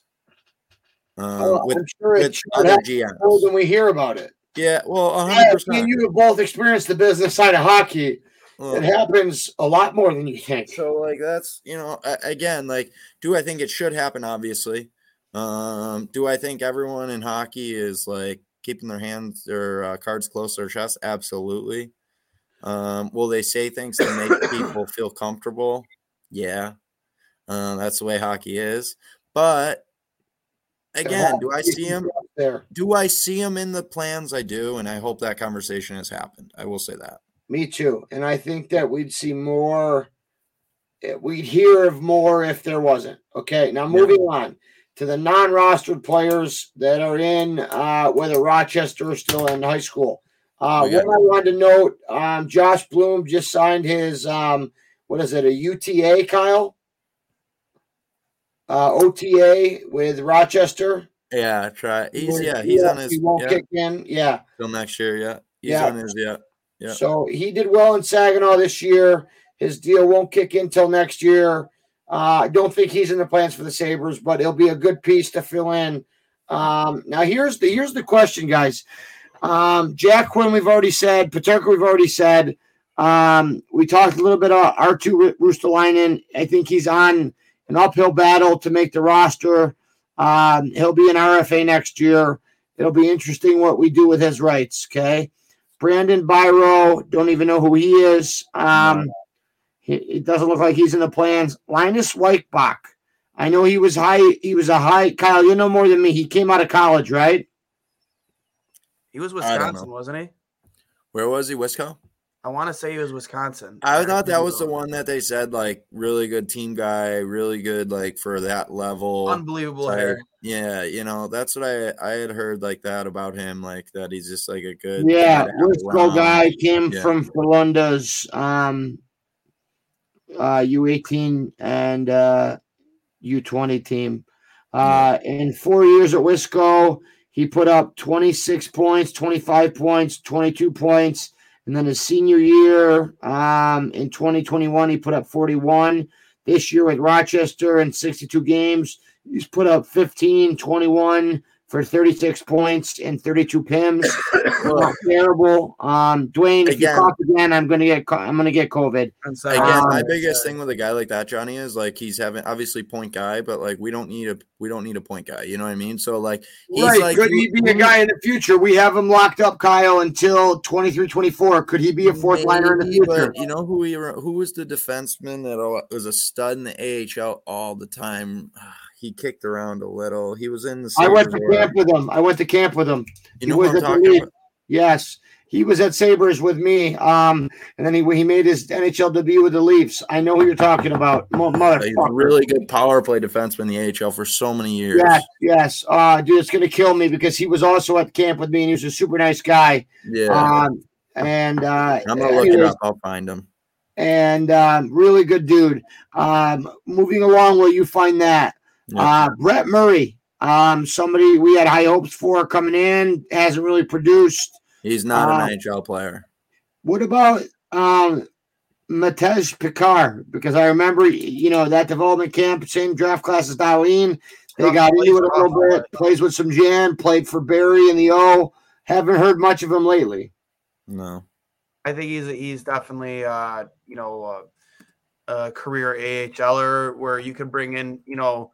Um, oh, with, I'm sure it's other G Ms. More than we hear about it. Yeah, well, one hundred percent. Yeah, you have both experienced the business side of hockey. Well, it happens a lot more than you think. So, like, that's, you know, again, like, do I think it should happen, obviously? Um, do I think everyone in hockey is like keeping their hands or uh, cards close to their chest? Absolutely. Um, will they say things to make people feel comfortable? Yeah. Uh, that's the way hockey is. But again, do I see him there? Do I see him in the plans? I do. And I hope that conversation has happened. I will say that. Me too. And I think that we'd see more, we'd hear of more if there wasn't. Okay. Now moving yeah. on. To the non-rostered players that are in, uh, whether Rochester is still in high school. Uh, oh, yeah. What I wanted to note, um, Josh Bloom just signed his, um, what is it, a U T A, Kyle? Uh, O T A with Rochester. Yeah, try. He's, yeah, he's yeah, on his. He won't yeah. kick in. Yeah. Till next year, yeah. He's yeah. on his, yeah. yeah. So he did well in Saginaw this year. His deal won't kick in till next year. Uh, I don't think he's in the plans for the Sabres, but he'll be a good piece to fill in. Um, now, here's the here's the question, guys. Um, Jack Quinn, we've already said. Peterka, we've already said. Um, we talked a little bit about R two Ristolainen. I think he's on an uphill battle to make the roster. Um, he'll be an R F A next year. It'll be interesting what we do with his rights, okay? Brandon Biro, don't even know who he is. Um, it doesn't look like he's in the plans. Linus Weichbach. I know he was high. He was a high. Kyle, you know more than me. He came out of college, right? He was Wisconsin, wasn't he? Where was he, Wisco? I want to say he was Wisconsin. I thought that was the one that they said, like, really good team guy, really good, like, for that level. Unbelievable hair. Yeah, you know, that's what I I had heard, like, that about him, like, that he's just, like, a good – yeah, Wisco guy came yeah. from Florunda's um, uh, U eighteen and uh, U twenty team. Uh, yeah. In four years at Wisco, he put up twenty-six points, twenty-five points, twenty-two points. And then his senior year um, in twenty twenty-one, he put up forty-one. This year with Rochester in sixty-two games, he's put up fifteen, twenty-one for thirty-six points and thirty-two P I Ms. Not terrible. Um, Dwayne, if again, you cough again, I'm gonna get I'm gonna get COVID. So, again, um, my biggest thing with a guy like that, Johnny, is like he's having obviously point guy, but like we don't need a we don't need a point guy. You know what I mean? So like he's right. like could he be a guy in the future? We have him locked up, Kyle, until twenty-three twenty-four. Could he be a fourth maybe, liner in the future? You know who he who was the defenseman that was a stud in the A H L all the time. He kicked around a little. He was in the I went to camp with him. I went to camp with him. You know what I'm talking about? Yes. He was at Sabres with me. Um, and then he he made his N H L debut with the Leafs. I know who you're talking about. Motherfucker. He's a really good power play defenseman in the A H L for so many years. Yes, yes. Uh, dude, it's going to kill me because he was also at camp with me, and he was a super nice guy. Yeah. Um, and uh, I'm going to look it up. I'll find him. And um, really good dude. Um, moving along, will you find that? Yep. Uh, Brett Murray, um, somebody we had high hopes for coming in, hasn't really produced. He's not uh, an N H L player. What about um, Matej Picard? Because I remember, you know, that development camp, same draft class as Darlene. They Trump got into it a little bit, plays with some Jan, played for Barry in the O. Haven't heard much of him lately. No. I think he's he's definitely, uh, you know, uh, a career AHLer where you can bring in, you know,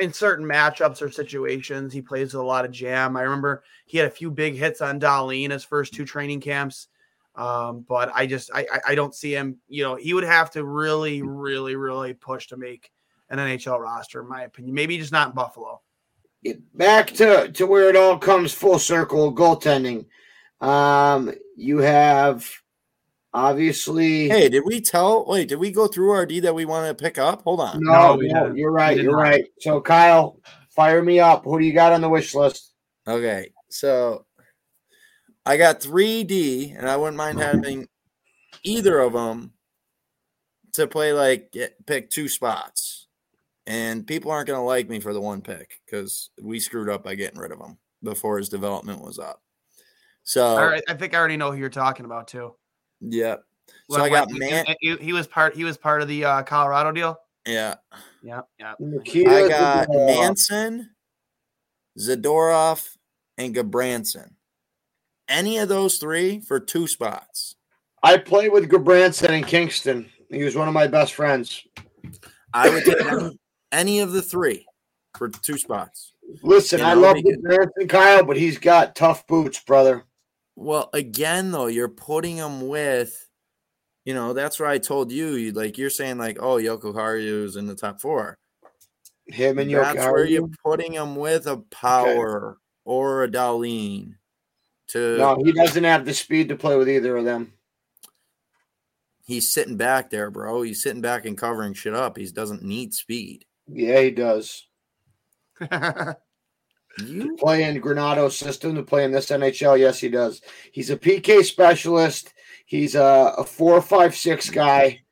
in certain matchups or situations, he plays with a lot of jam. I remember he had a few big hits on Darlene in his first two training camps. Um, but I just, I, I don't see him, you know, he would have to really, really, really push to make an N H L roster, in my opinion. Maybe just not in Buffalo. Back to, to where it all comes full circle, goaltending. Um, you have obviously. Hey, did we tell? Wait, did we go through our D that we want to pick up? Hold on. No, no you're right. You're right. So, Kyle, fire me up. Who do you got on the wish list? Okay, so I got three D, and I wouldn't mind having either of them to play like get, pick two spots. And people aren't going to like me for the one pick because we screwed up by getting rid of him before his development was up. So, all right, I think I already know who you're talking about too. Yeah. So like, I got man. He, he was part. He was part of the uh, Colorado deal. Yeah. Yeah. Yeah. I got Manson, Zadorov, and Gabranson. Any of those three for two spots. I played with Gabranson in Kingston. He was one of my best friends. I would take any of the three for two spots. Listen, and I love Gabranson, Kyle, but he's got tough boots, brother. Well, again, though, you're putting him with, you know, that's where I told you, you like you're saying like, oh, Yoko Haru's in the top four. Him and Yoko Haru. That's where you're putting him with a Power okay. or a Darlene. To no, he doesn't have the speed to play with either of them. He's sitting back there, bro. He's sitting back and covering shit up. He doesn't need speed. Yeah, he does. You play in Granato's system to play in this N H L. Yes, he does. He's a P K specialist. He's a, a four, five, six guy.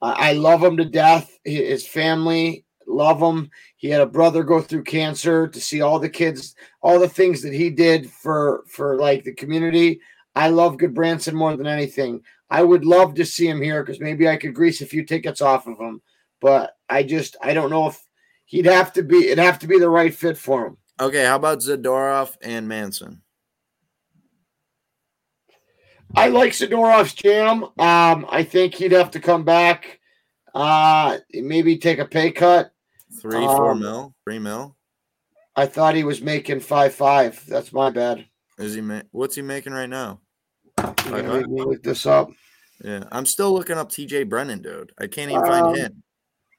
Uh, I love him to death. His family love him. He had a brother go through cancer. To see all the kids, all the things that he did for for like the community. I love Gudbranson more than anything. I would love to see him here because maybe I could grease a few tickets off of him. But I just I don't know if he'd have to be. It'd have to be the right fit for him. Okay, how about Zadorov and Manson? I like Zadorov's jam. Um, I think he'd have to come back, uh, maybe take a pay cut. Three, um, four mil, three mil. I thought he was making five, five. That's my bad. Is he? Ma- what's he making right now? You're gonna make me look this up. Yeah, I'm still looking up T J Brennan, dude. I can't even um, find him.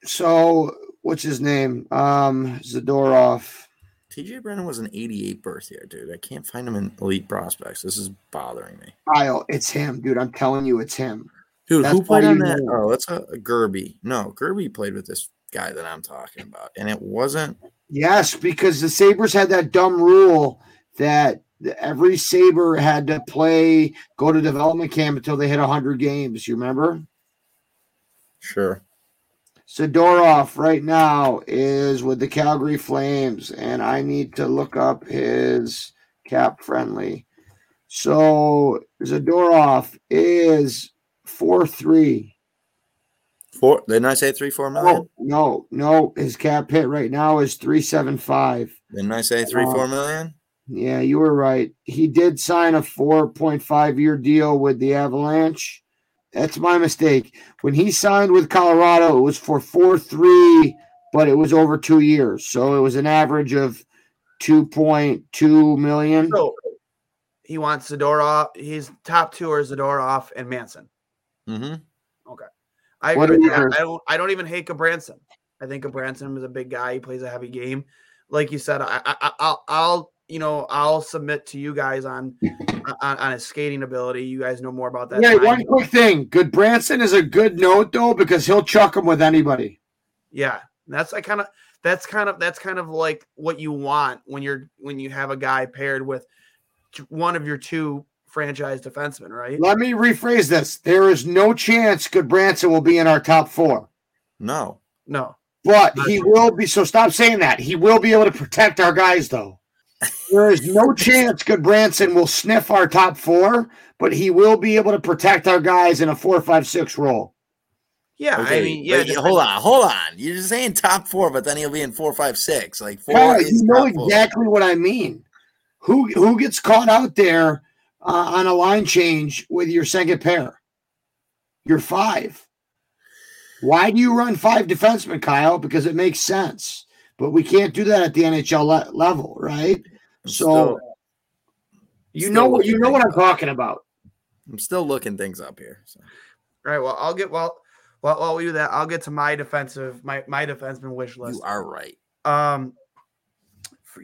So what's his name? Um, Zadorov. T J Brennan was an eighty-eight birth year, dude. I can't find him in Elite Prospects. This is bothering me. Kyle, it's him, dude. I'm telling you, it's him. Dude, that's who played on that? Know. Oh, that's a, a Gerby. No, Gerby played with this guy that I'm talking about, and it wasn't. Yes, because the Sabres had that dumb rule that every Sabre had to play, go to development camp until they hit one hundred games. You remember? Sure. Zadorov right now is with the Calgary Flames, and I need to look up his cap friendly. So Zadorov is four three. Four, didn't I say three four million? Oh, no, no. His cap hit right now is three seven five. Didn't I say three four um, million? Yeah, you were right. He did sign a four point five year deal with the Avalanche. That's my mistake. When he signed with Colorado, it was for four three, but it was over two years. So it was an average of two point two million. So he wants Zadorov. His top two are Zadorov and Manson. Mm-hmm. Okay. I agree with that. I don't I don't even hate Gabranson. I think Gabranson is a big guy. He plays a heavy game. Like you said, I, I I'll I'll you know, I'll submit to you guys on on, on his skating ability. You guys know more about that. Yeah, time. One quick thing. Good Branson is a good note though, because he'll chuck him with anybody. Yeah. That's I kind of that's kind of that's kind of like what you want when you're when you have a guy paired with one of your two franchise defensemen, right? Let me rephrase this. There is no chance Good Branson will be in our top four. No. No. But he will be, so stop saying that. He will be able to protect our guys though. There is no chance Goodbranson will sniff our top four, but he will be able to protect our guys in a four, five, six role. Yeah, okay. I mean, yeah. Wait, hold on, hold on. You're just saying top four, but then he'll be in four, five, six. Like four. Yeah, you know exactly four. What I mean. Who who gets caught out there uh, on a line change with your second pair? Your five. Why do you run five defensemen, Kyle? Because it makes sense. But we can't do that at the N H L le- level, right? I'm so still, you know what you know what I'm up. talking about. I'm still looking things up here. So. All right. Well, I'll get well, well while we do that, I'll get to my defensive my my defenseman wish list. You are right. Um,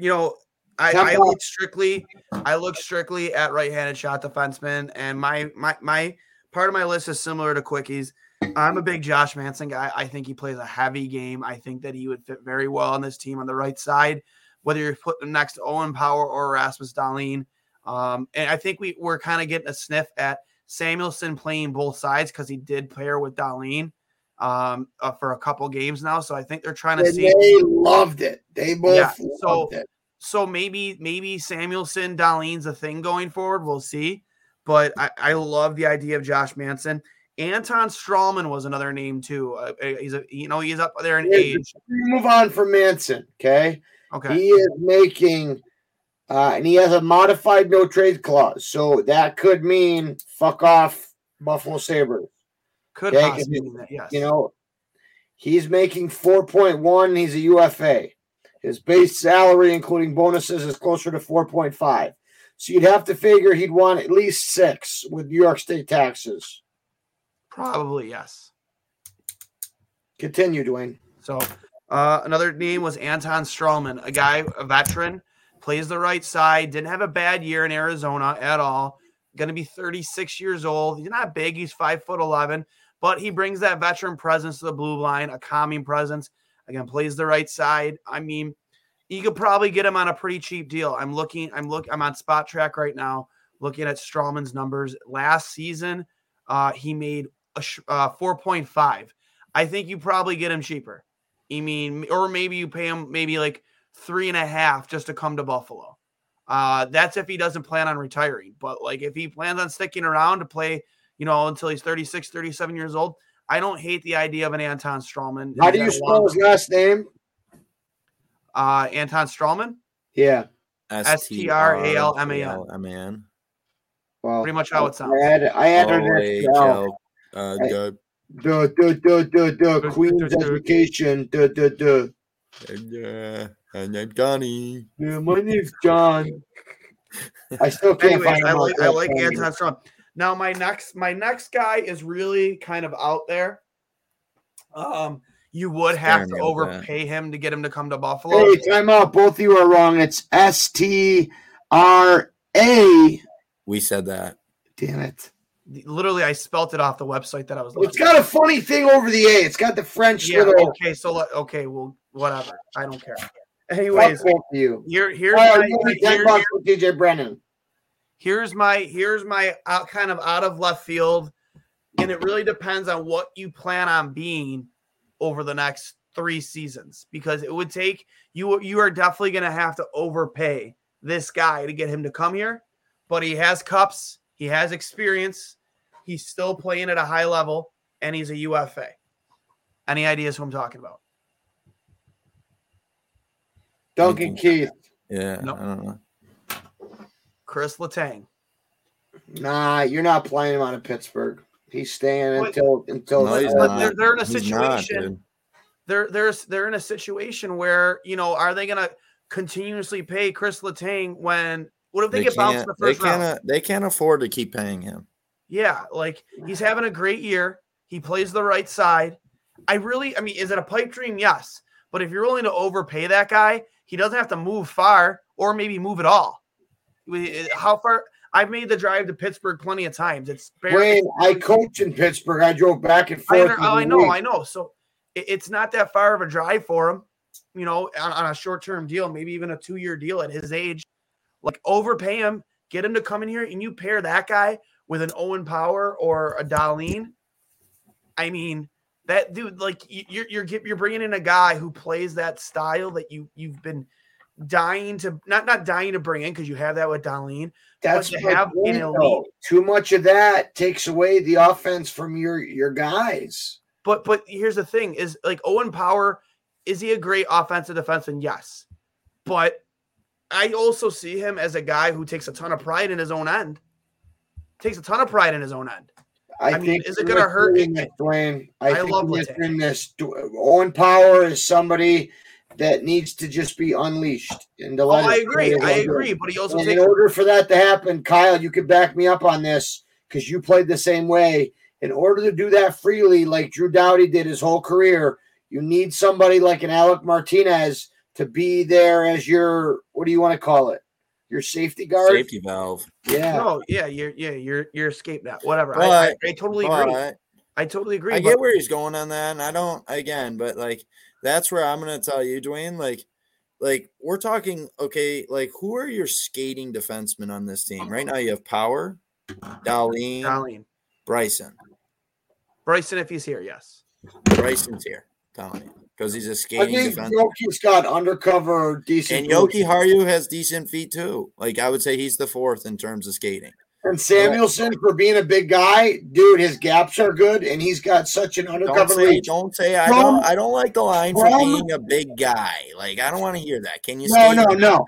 you know, I, I look strictly I look strictly at right-handed shot defensemen, and my my my part of my list is similar to Quickie's. I'm a big Josh Manson guy. I think he plays a heavy game. I think that he would fit very well on this team on the right side, whether you're putting him next to Owen Power or Rasmus Dahlin. Um, and I think we, we're kind of getting a sniff at Samuelson playing both sides because he did pair with Dahlin um, uh, for a couple games now. So I think they're trying to and see. They loved it. They both yeah, so, loved it. So maybe, maybe Samuelson, Dahlin's a thing going forward. We'll see. But I, I love the idea of Josh Manson. Anton Stralman was another name too. Uh, he's a you know he's up there in age. Move on from Manson, okay? Okay. He is making, uh, and he has a modified no trade clause, so that could mean fuck off Buffalo Sabres. Could okay? possibly mean that, yes. You know, he's making four point one. He's a U F A. His base salary, including bonuses, is closer to four point five. So you'd have to figure he'd want at least six with New York State taxes. Probably, yes. Continue, Dwayne. So uh, another name was Anton Stralman, a guy, a veteran, plays the right side, didn't have a bad year in Arizona at all, going to be thirty-six years old. He's not big. He's five foot eleven, but he brings that veteran presence to the blue line, a calming presence. Again, plays the right side. I mean, you could probably get him on a pretty cheap deal. I'm looking, I'm look, I'm on Spot Track right now, looking at Stralman's numbers. Last season, uh, he made Uh, four point five. I think you probably get him cheaper. I mean, or maybe you pay him maybe like three and a half just to come to Buffalo. Uh, that's if he doesn't plan on retiring. But like if he plans on sticking around to play, you know, until he's thirty-six, thirty-seven years old, I don't hate the idea of an Anton Stralman. How do you spell his last name? Uh, Anton Stralman? Yeah. S T R A L M A N. Well, pretty much how it sounds. I had I had her Uh, the the the the Queen's education the the the Yeah, and I'm Johnny. Yeah, my name's John. I still can't Anyways, find I like I like Anton Stralman. Now my next my next guy is really kind of out there. Um, you would have to overpay him to get him to come to Buffalo. Hey, time out. Both of you are wrong. It's S T R A. We said that. Damn it. Literally, I spelt it off the website that I was looking It's got at. A funny thing over the A. It's got the French yeah, little. Okay, so, okay, well, whatever. I don't care. Anyways, you. Here, here's oh, my, really here, here, D J Brennan. Here's my, here's my out, kind of out of left field, and it really depends on what you plan on being over the next three seasons, because it would take you, you are definitely going to have to overpay this guy to get him to come here, but he has cups. He has experience. He's still playing at a high level, and he's a U F A. Any ideas who I'm talking about? Duncan Keith. Yeah, nope. I don't know. Chris Letang. Nah, you're not playing him out of Pittsburgh. He's staying but, until until. No, he's not. They're, they're in a situation. Not, they're they're they're in a situation where, you know, are they going to continuously pay Chris Letang when? What if they, they get bounced in the first they round? Can't, they can't afford to keep paying him. Yeah, like, he's having a great year. He plays the right side. I really, I mean, is it a pipe dream? Yes. But if you're willing to overpay that guy, he doesn't have to move far or maybe move at all. How far? I've made the drive to Pittsburgh plenty of times. It's barely. Wayne, I coach in Pittsburgh. I drove back and forth. I, I know, I know. So it's not that far of a drive for him, you know, on, on a short-term deal, maybe even a two-year deal at his age. Like, overpay him, get him to come in here, and you pair that guy with an Owen Power or a Darlene. I mean, that dude, like, you're you're you're bringing in a guy who plays that style that you you've been dying to not not dying to bring in, because you have that with Darlene. That's to have in elite. Too much of that takes away the offense from your your guys. But but here's the thing: is like Owen Power, is he a great offensive defenseman? Yes, but I also see him as a guy who takes a ton of pride in his own end. Takes a ton of pride in his own end. I, I mean, think is it going to hurt? This, Dwayne. I, I think love in this. Owen Power is somebody that needs to just be unleashed. And oh, I agree. I agree. But he also and takes- in order for that to happen, Kyle, you could back me up on this because you played the same way. In order to do that freely, like Drew Doughty did his whole career, you need somebody like an Alec Martinez to be there as your, what do you want to call it? Your safety guard? Safety valve. Yeah. No, yeah, you're yeah, you're you're escape that. Whatever. But, I, I, I totally agree. I, I totally agree. I but, get where he's going on that. And I don't again, but like that's where I'm gonna tell you, Dwayne. Like, like we're talking, okay, like who are your skating defensemen on this team? Right now you have Power, Darlene, Darlene. Bryson. Bryson, if he's here, yes. Bryson's here, Darlene. Because he's a skating I think defender. Yoki's got undercover decent. And Yoki Haru has decent feet too. Like I would say he's the fourth in terms of skating. And Samuelson, yeah. for being a big guy, dude, his gaps are good, and he's got such an undercover. Don't say, reach. Don't say I from, don't. I don't like the line from, for being a big guy. Like I don't want to hear that. Can you? No, skate no, him? no.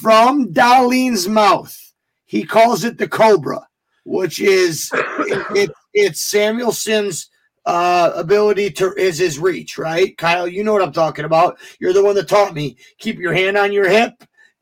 From Darlene's mouth, he calls it the Cobra, which is it, it, it's Samuelson's. Uh, ability to is his reach, right? Kyle, you know what I'm talking about. You're the one that taught me. Keep your hand on your hip,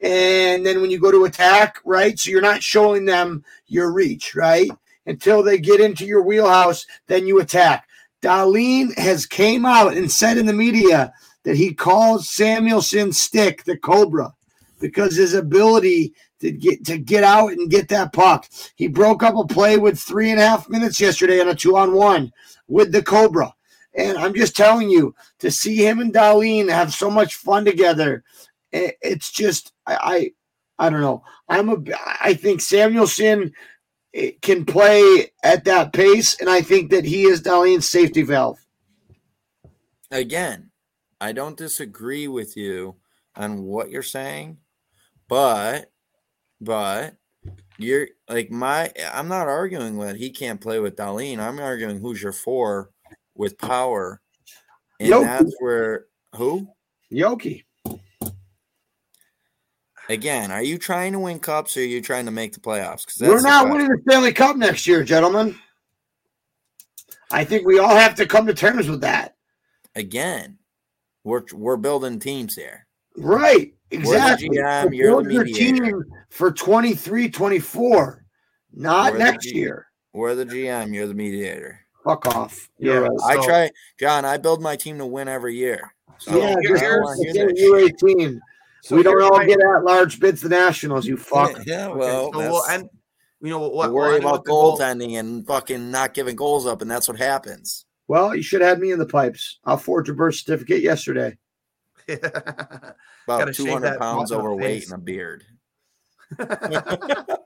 and then when you go to attack, right? So you're not showing them your reach, right? Until they get into your wheelhouse, then you attack. Darlene has came out and said in the media that he calls Samuelson's stick the Cobra because his ability to get to get out and get that puck. He broke up a play with three and a half minutes yesterday on a two-on-one. With the Cobra. And I'm just telling you, to see him and Darlene have so much fun together, it's just I I, I don't know. I'm a I think Samuelson can play at that pace, and I think that he is Darlene's safety valve. Again, I don't disagree with you on what you're saying, but but You're like my. I'm not arguing that he can't play with Darlene. I'm arguing who's your four with Power, and Yoki. That's where who Yoki. Again, are you trying to win cups or are you trying to make the playoffs? Because we're not winning the Stanley Cup next year, gentlemen. I think we all have to come to terms with that. Again, We're we're building teams here. Right. Exactly. The G M, you're the team for twenty-three twenty-four, not we're next year. We're the G M. You're the mediator. Fuck off. You're yeah. Right. I try, John, I build my team to win every year. So yeah, just U eighteen. So we don't all right. get at large bids the Nationals, you fuck. Yeah, yeah well, okay. so we'll end, you know what? We'll worry about goaltending goal. and fucking not giving goals up, and that's what happens. Well, you should have had me in the pipes. I'll forge a birth certificate yesterday. About two hundred pounds overweight and a beard. put,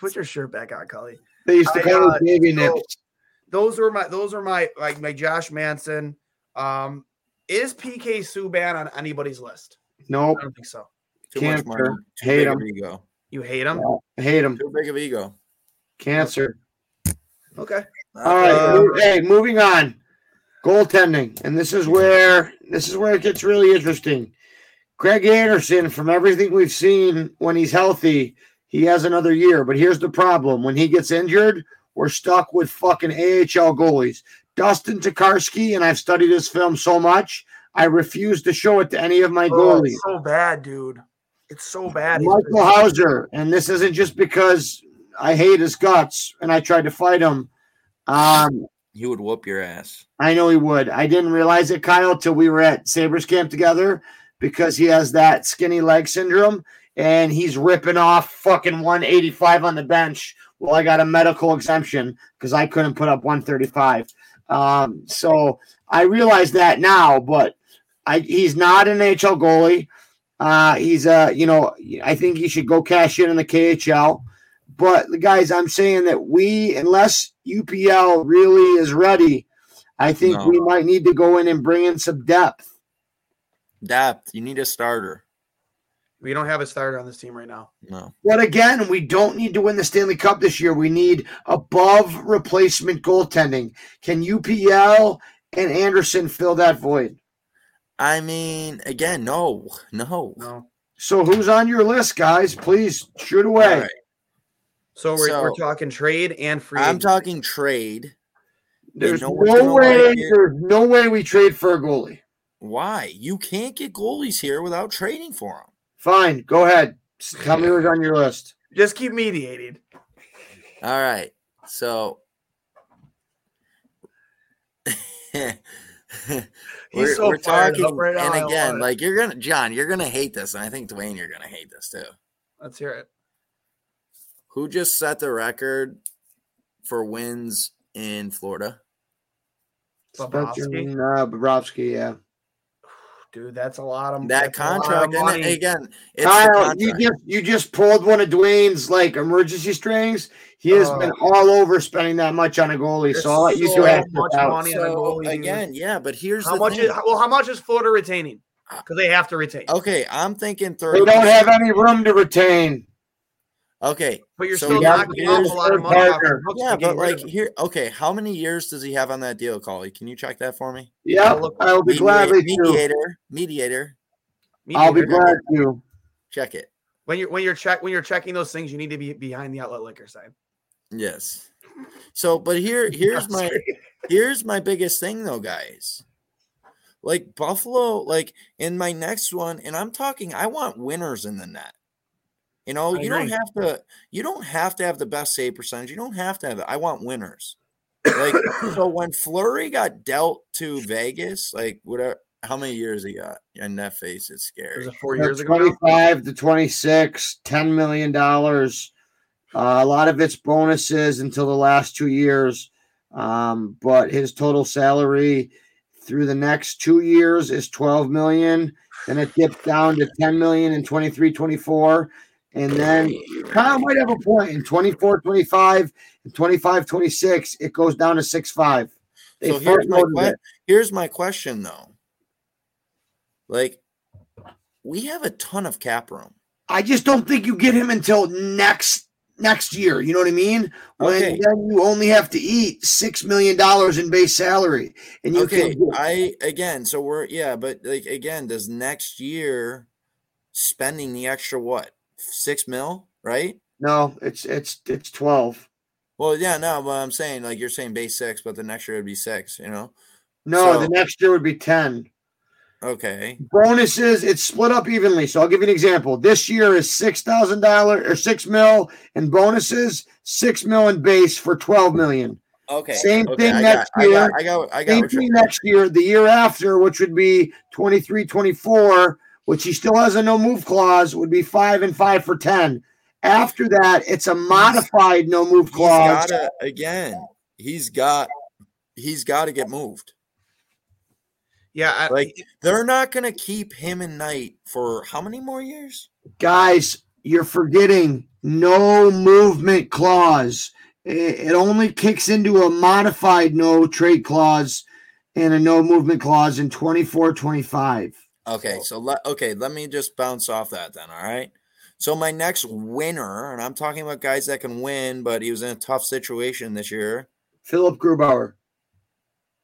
put your shirt back on, Cully. They used to call it baby nips. Those are my, those are my, like my Josh Manson. Um, is P K Subban on anybody's list? No, nope. I don't think so. Too Cancer. much money. Too hate big him. Of ego. You hate him? No, I hate him. Too big of ego. Cancer. Okay. All right. Uh, hey, moving on. Goaltending, and this is where this is where it gets really interesting. Craig Anderson, from everything we've seen, when he's healthy, he has another year. But here's the problem: when he gets injured, we're stuck with fucking A H L goalies. Dustin Tokarski, and I've studied his film so much, I refuse to show it to any of my goalies. Oh, it's so bad, dude. It's so bad. Michael Hauser, and this isn't just because I hate his guts and I tried to fight him. Um. He would whoop your ass. I know he would. I didn't realize it, Kyle, till we were at Sabres camp together, because he has that skinny leg syndrome, and he's ripping off fucking one eighty-five on the bench. Well, I got a medical exemption because I couldn't put up one thirty-five. Um, so I realize that now, but I, he's not an N H L goalie. Uh, he's a, you know, I think he should go cash in in the K H L. But, guys, I'm saying that we, unless U P L really is ready, I think no. we might need to go in and bring in some depth. Depth. You need a starter. We don't have a starter on this team right now. No. But, again, we don't need to win the Stanley Cup this year. We need above replacement goaltending. Can U P L and Anderson fill that void? I mean, again, no. No. no. So who's on your list, guys? Please shoot away. So we're, so we're talking trade and free. I'm talking trade. There's no way. There's no way we trade for a goalie. Why? You can't get goalies here without trading for them. Fine. Go ahead. Tell me who's on your list. Just keep mediating. All right. So we're, He's so we're talking, right and now, again, like you're gonna, John, you're gonna hate this, and I think Dwayne, you're gonna hate this too. Let's hear it. Who just set the record for wins in Florida? Bobrovsky, uh, Bobrovsky yeah. Dude, that's a lot of that contract. And again, it's Kyle, contract. you just you just pulled one of Dwayne's like emergency strings. He has uh, been all over spending that much on a goalie. So I'll let you so do much money so on a goalie again. Yeah, but here's how the much. Thing. Is, well, how much is Florida retaining? Because they have to retain. Okay, I'm thinking thirty. They don't have any room to retain. Okay, but you're so still knocking off a lot of money. Yeah, but like here, okay, how many years does he have on that deal, Collie? Can you check that for me? Yeah, I'll be mediator, glad to. Mediator, mediator, mediator. I'll be glad to check it. When you're when you're check when you're checking those things, you need to be behind the outlet liquor side. Yes. So, but here here's my here's my biggest thing though, guys. Like Buffalo, like in my next one, and I'm talking, I want winners in the net. You know, I you agree. don't have to. You don't have to have the best save percentage. You don't have to have it. I want winners. Like so, when Fleury got dealt to Vegas, like whatever, how many years he got? And that face is scary. Was it four years ago? Twenty-five to twenty-six, ten million dollars. Uh, a lot of it's bonuses until the last two years, um, but his total salary through the next two years is twelve million, and it dipped down to ten million in twenty-three twenty-four. And then Kyle might have a point in twenty-four twenty-five and twenty-five twenty-six. It goes down to six five. So here's my, que- here's my question, though. Like, we have a ton of cap room. I just don't think you get him until next next year. You know what I mean? When okay. then you only have to eat six million dollars in base salary. And you okay, can- I again. So we're yeah, but like again, does next year spending the extra what? Six mil, right? No, it's it's it's twelve. Well, yeah, no, but I'm saying like you're saying base six, but the next year would be six. You know? No, so, the next year would be ten. Okay. Bonuses, it's split up evenly. So I'll give you an example. This year is six thousand dollars or six mil in bonuses, six mil in base for twelve million. Okay. Same okay. thing I next got, year. I got, I got, I got Same thing next year. The year after, which would be twenty-three, twenty-four, which he still has a no move clause, would be five and five for ten. After that, it's a modified no move clause. He's gotta, again, he's got he's got to get moved. Yeah, I, like they're not going to keep him and Knight for how many more years? Guys, you're forgetting no movement clause. It only kicks into a modified no trade clause and a no movement clause in twenty-four, twenty-five. Okay, so let okay, let me just bounce off that then, all right? So my next winner, and I'm talking about guys that can win, but he was in a tough situation this year. Philip Grubauer.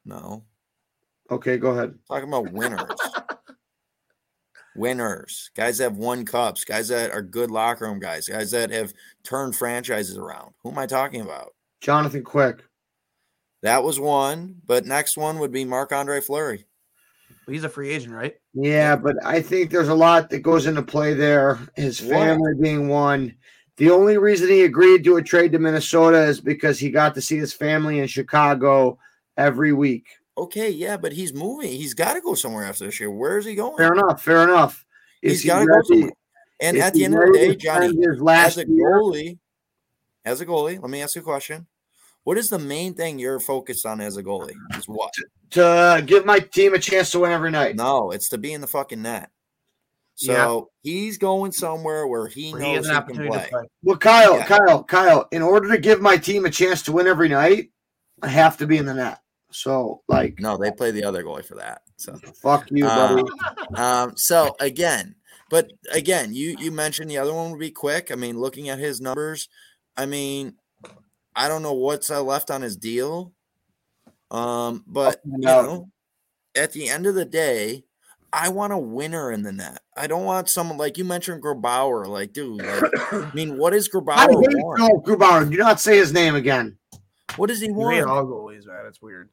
No. Okay, go ahead. Talking about winners. Winners. Guys that have won cups. Guys that are good locker room guys. Guys that have turned franchises around. Who am I talking about? Jonathan Quick. That was one, but next one would be Marc-Andre Fleury. He's a free agent, right? Yeah, but I think there's a lot that goes into play there. His family yeah. being one. The only reason he agreed to a trade to Minnesota is because he got to see his family in Chicago every week. Okay, yeah, but he's moving. He's got to go somewhere after this year. Where is he going? Fair enough, fair enough. Is he's got to go somewhere. And at the end of the day, Johnny, as a goalie, as a goalie, let me ask you a question. What is the main thing you're focused on as a goalie? Is what? To, to give my team a chance to win every night. No, it's to be in the fucking net. So yeah. he's going somewhere where he where knows he, he can play. play. Well, Kyle, yeah. Kyle, Kyle, in order to give my team a chance to win every night, I have to be in the net. So, like, no, they play the other goalie for that. So fuck you, buddy. Um, um, so again, but again, you you mentioned the other one would be Quick. I mean, looking at his numbers, I mean, I don't know what's left on his deal. Um, but you know, at the end of the day, I want a winner in the net. I don't want someone like you mentioned Grubauer. Like, dude, like, I mean, what is Grubauer? I hate want? Grubauer. Do not say his name again. What does he want? Hate all goalies, man. It's weird.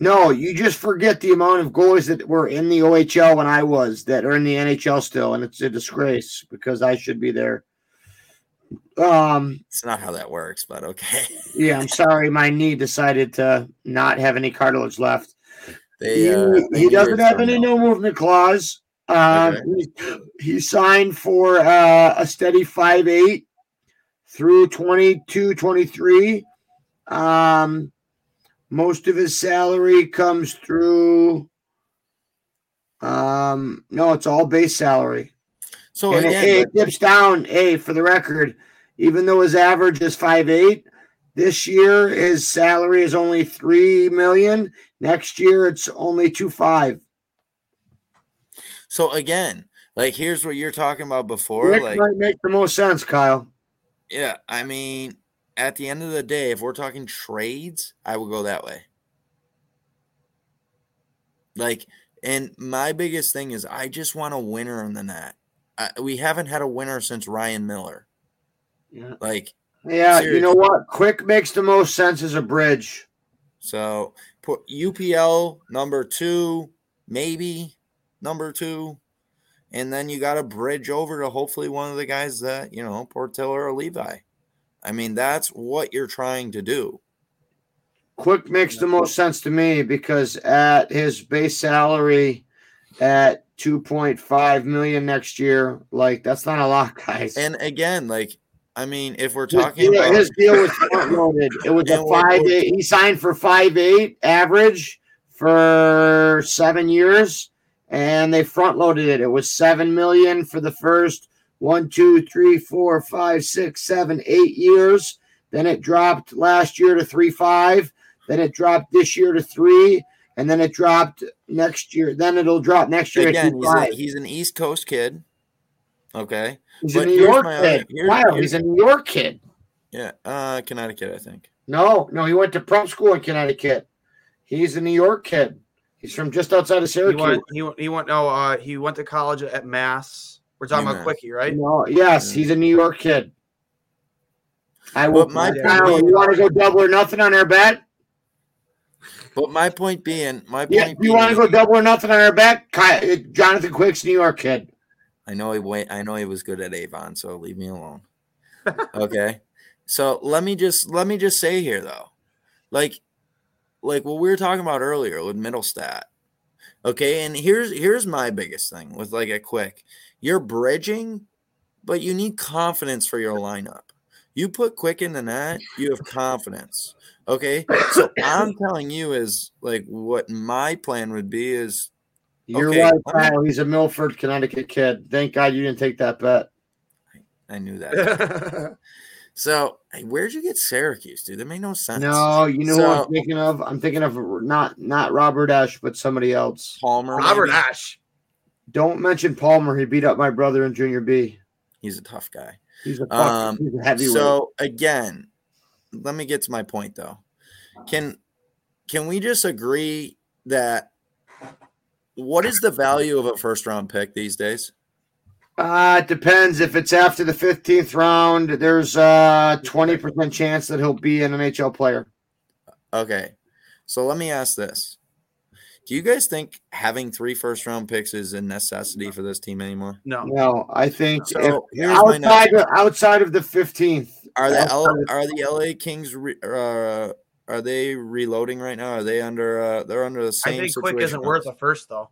No, you just forget the amount of goalies that were in the O H L when I was that are in the N H L still, and it's a disgrace because I should be there. Um, it's not how that works, but okay. Yeah, I'm sorry. My knee decided to not have any cartilage left. They, uh, he, he doesn't have any no movement clause. Um, okay. he, he signed for uh, a steady five eight through twenty-two twenty-three. Um, most of his salary comes through. Um, no, it's all base salary. So and again, it, it dips down. Hey, for the record, even though his average is five eight, this year his salary is only three million. Next year it's only two five. So again, like here's what you're talking about before. Rick like might make the most sense, Kyle. Yeah, I mean. At the end of the day, if we're talking trades, I will go that way. Like, and my biggest thing is I just want a winner in the net. I, we haven't had a winner since Ryan Miller. Yeah. Like, yeah, seriously. You know what? Quick makes the most sense as a bridge. So put U P L number two, maybe number two. And then you got to bridge over to hopefully one of the guys that, you know, Portillo or Levi. I mean, that's what you're trying to do. Quick makes the most sense to me because at his base salary at two point five million dollars next year, like, that's not a lot, guys. And again, like, I mean, if we're talking his deal, about – his deal was front-loaded. It was a five eight. He signed for five eight average for seven years, and they front-loaded it. It was seven million dollars for the first – One, two, three, four, five, six, seven, eight years. Then it dropped last year to three, five. Then it dropped this year to three. And then it dropped next year. Then it'll drop next year. Again, he's, a, he's an East Coast kid. Okay. He's but a New York kid. Other, wow, he's a New York kid. Yeah. Uh, Connecticut, I think. No, no, he went to prep school in Connecticut. He's a New York kid. He's from just outside of Syracuse. He went, he, he went, no, uh, he went to college at Mass. We're talking Amen. About Quickie, right? No, yes, he's a New York kid. I will. But my Kyle, you want to go double or nothing on our bet? But my point being, my point. Yeah, you being, want to go double or nothing on our back? Kyle, Jonathan Quick's New York kid. I know he went. I know he was good at Avon, so leave me alone. Okay, so let me just let me just say here though, like, like what we were talking about earlier with Mittelstadt. Okay, and here's here's my biggest thing with like a Quick. You're bridging, but you need confidence for your lineup. You put Quick in the net, you have confidence. Okay, so I'm telling you is like what my plan would be is. You're okay, right, Kyle. He's a Milford, Connecticut kid. Thank God you didn't take that bet. I, I knew that. So hey, where'd you get Syracuse, dude? That made no sense. No, you know so, what I'm thinking of? I'm thinking of not not Robert Ash, but somebody else. Palmer. Robert maybe. Ash. Don't mention Palmer. He beat up my brother in junior B. He's a tough guy. He's a, um, he's a heavyweight. So again, let me get to my point though. Can can we just agree that what is the value of a first round pick these days? Uh, it depends. If it's after the fifteenth round, there's a twenty percent chance that he'll be an N H L player. Okay. So let me ask this. Do you guys think having three first round picks is a necessity for this team anymore? No. No, I think so if, outside, of, outside of the fifteenth. Are the L, are the L A Kings re, uh, are they reloading right now? Are they under uh, they're under the same I think Quick isn't worth a first though.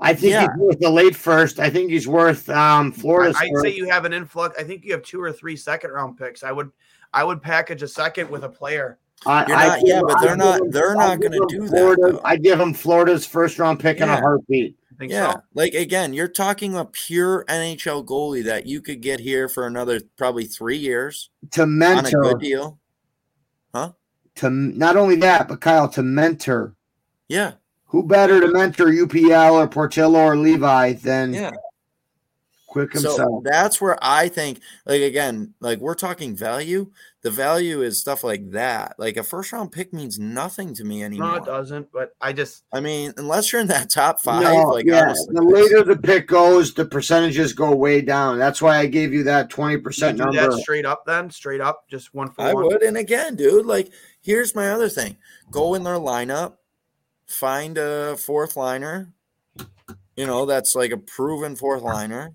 I think yeah. he's worth the late first. I think he's worth um, Florida's I'd first. Say you have an influx. I think you have two or three second round picks. I would I would package a second with a player. I, You're not, I, yeah, but they're I not. They're them, not going to do Florida, that. I give them Florida's first round pick yeah. in a heartbeat. I think yeah, so. Like again, you're talking a pure N H L goalie that you could get here for another probably three years to mentor on a good deal, huh? To not only that, but Kyle to mentor. Yeah, who better to mentor U P L or Portillo or Levi than yeah. Quick himself? So that's where I think, like again, like we're talking value. The value is stuff like that. Like a first-round pick means nothing to me anymore. No, it doesn't, but I just – I mean, unless you're in that top five. No, like, yeah. honestly, the later the pick goes, the percentages go way down. That's why I gave you that twenty percent number. That straight up then? Straight up? Just one for I one? I would, and again, dude, like here's my other thing. Go in their lineup, find a fourth-liner, you know, that's like a proven fourth-liner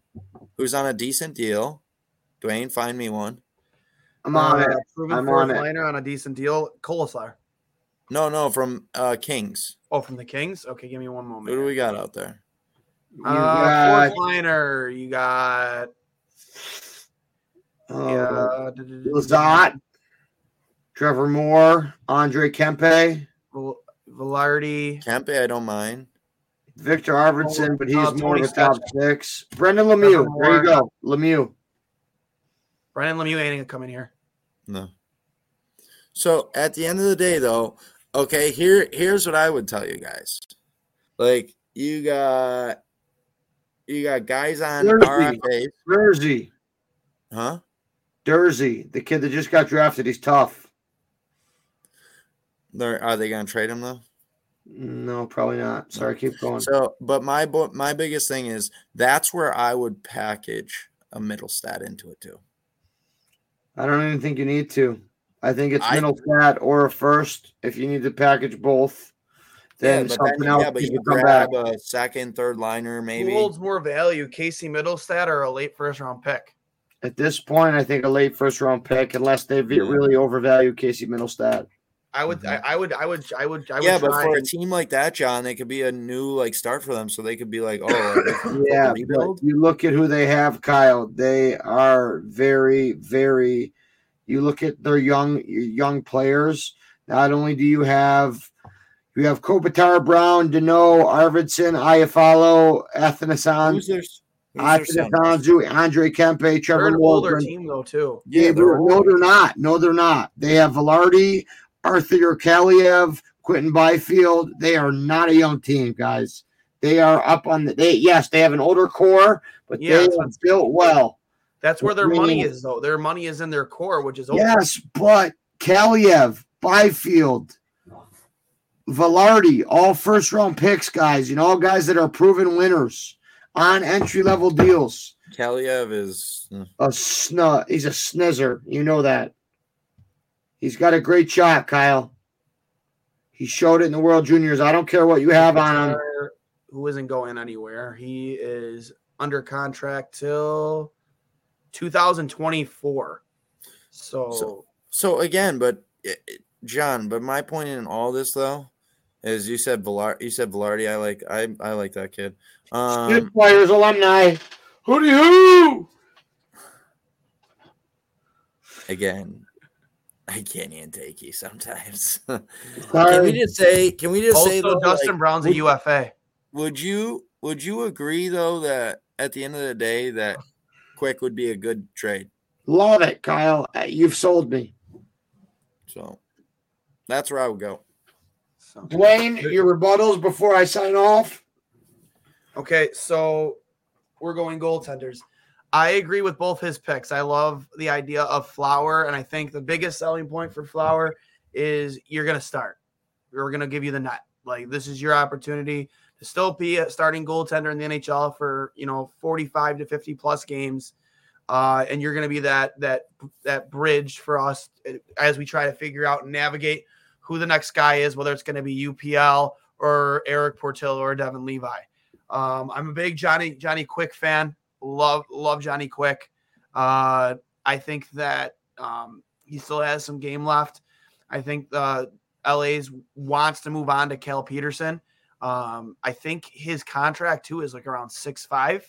who's on a decent deal. Dwayne, find me one. I'm on uh, it. I'm on it. On a decent deal. Kolesar. No, no, from uh, Kings. Oh, from the Kings? Okay, give me one moment. Who do we got out there? Uh, got... Fourth liner. You got. Uh, Lazat. Trevor Moore. Andre Kempe. Velarde. Kempe, I don't mind. Victor Arvidsson, but he's more of a top six. Brendan Lemieux. There you go. Lemieux. Ryan Lemieux ain't gonna come in here. No. So at the end of the day, though, okay, here here's what I would tell you guys. Like you got you got guys on R F A. Dursey. Huh? Dursey, the kid that just got drafted, he's tough. They're, are they gonna trade him though? No, probably not. Sorry, no. Keep going. So, but my my biggest thing is that's where I would package a Mittelstadt into it too. I don't even think you need to. I think it's Mittelstadt or a first. If you need to package both, then yeah, something then, else. Yeah, but you grab back. A second, third liner, maybe. Who holds more value, Casey Mittelstadt or a late first round pick? At this point, I think a late first round pick, unless they really overvalue Casey Mittelstadt. I would, mm-hmm. I, I would, I would, I would, I would. Yeah, try. But for a team like that, John, it could be a new like start for them, so they could be like, oh, yeah. But you look at who they have, Kyle. They are very, very. You look at their young, young players. Not only do you have, you have Kopitar, Brown, Deneau, Arvidsson, Iafallo, Athanasan, Athanasanzu, Andre Kempe, Trevor. They're an older team though, too. Yeah, they're no, older. They're not. No, they're not. They have Velarde. Arthur Kaliev, Quentin Byfield, they are not a young team, guys. They are up on the – they. Yes, they have an older core, but yeah, they are built well. That's where their I mean, money is, though. Their money is in their core, which is – Yes, but Kaliev, Byfield, Velarde, all first-round picks, guys, you know, all guys that are proven winners on entry-level deals. Kaliev is – a snu- He's a snizzer. You know that. He's got a great shot, Kyle. He showed it in the World Juniors. I don't care what you have on him. Who isn't going anywhere. He is under contract till two thousand twenty-four. So, so, so again, but John, but my point in all this though is you said Velarde. You said Velarde. I like. I I like that kid. Um, Good players, alumni. Hooty hoo. Again, I can't even take you sometimes. Can we just say? Can we just also say? Also, Dustin like, Brown's a U F A. Would you would you agree though that at the end of the day that Quick would be a good trade? Love it, Kyle. You've sold me. So that's where I would go. So. Dwayne, your rebuttals before I sign off. Okay, so we're going goaltenders. I agree with both his picks. I love the idea of Flower, and I think the biggest selling point for Flower is you're going to start. We're going to give you the nut. Like, this is your opportunity to still be a starting goaltender in the N H L for, you know, forty-five to fifty plus games. Uh, and you're going to be that, that, that bridge for us as we try to figure out and navigate who the next guy is, whether it's going to be U P L or Eric Portillo or Devin Levi. Um, I'm a big Johnny, Johnny Quick fan. Love, love Johnny Quick. Uh, I think that um, he still has some game left. I think uh, L A's wants to move on to Cal Peterson. Um, I think his contract too is like around six five.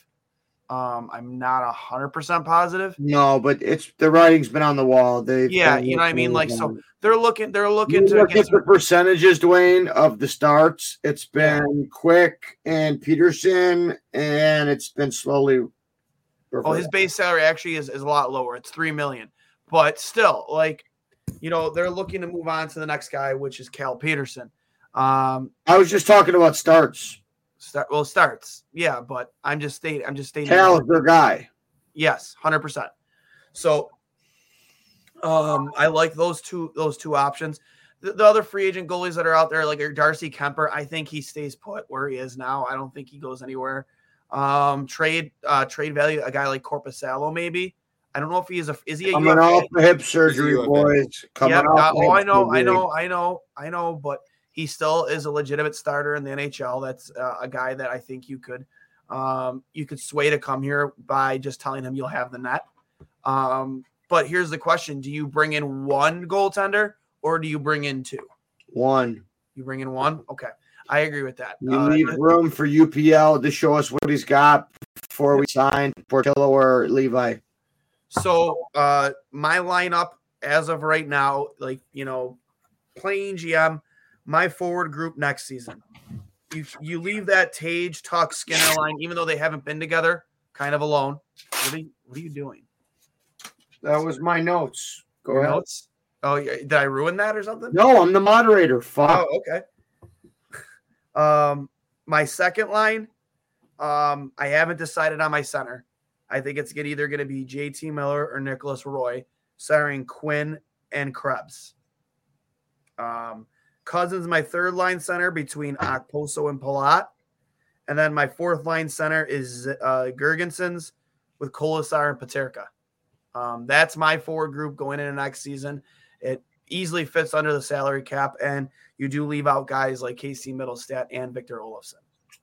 Um, I'm not a hundred percent positive. No, but it's the writing's been on the wall. They, yeah, you know what I mean. Like, so they're looking, they're looking to look at the percentages, Dwayne, of the starts. It's been Quick and Peterson, and it's been slowly. Oh, his base salary actually is, is a lot lower. It's three million, but still, like, you know, they're looking to move on to the next guy, which is Cal Peterson. Um, I was just talking about starts. Start, well, starts, yeah, but I'm just stating. I'm just stating. Cal is their guy. Yes, hundred percent. So, um, I like those two. Those two options. The, the other free agent goalies that are out there, like Darcy Kemper, I think he stays put where he is now. I don't think he goes anywhere. Um, trade, uh, trade value. A guy like Korpisalo, maybe. I don't know if he is a. Is he a coming U F A? Off the hip surgery, boys? Coming yeah, off. Oh, I know, I know, I know, I know, but. He still is a legitimate starter in the N H L. That's uh, a guy that I think you could um, you could sway to come here by just telling him you'll have the net. Um, but here's the question. Do you bring in one goaltender or do you bring in two? One. You bring in one? Okay. I agree with that. You uh, need room for U P L to show us what he's got before we sign Portillo or Levi. So uh, my lineup as of right now, like, you know, playing G M, my forward group next season. You you leave that Tage, Tuck, Skinner line, even though they haven't been together, kind of alone. What are you, what are you doing? That was my notes. Go Your ahead. Notes? Oh, did I ruin that or something? No, I'm the moderator. Fuck. Oh, okay. Um, my second line, um, I haven't decided on my center. I think it's either going to be J T Miller or Nicholas Roy, centering Quinn and Krebs. Um. Cozens, my third line center between Okposo and Palat. And then my fourth line center is uh, Girgensons with Kolesar and Peterka. Um, that's my forward group going into next season. It easily fits under the salary cap, and you do leave out guys like K C Mittelstadt and Victor Olofsson.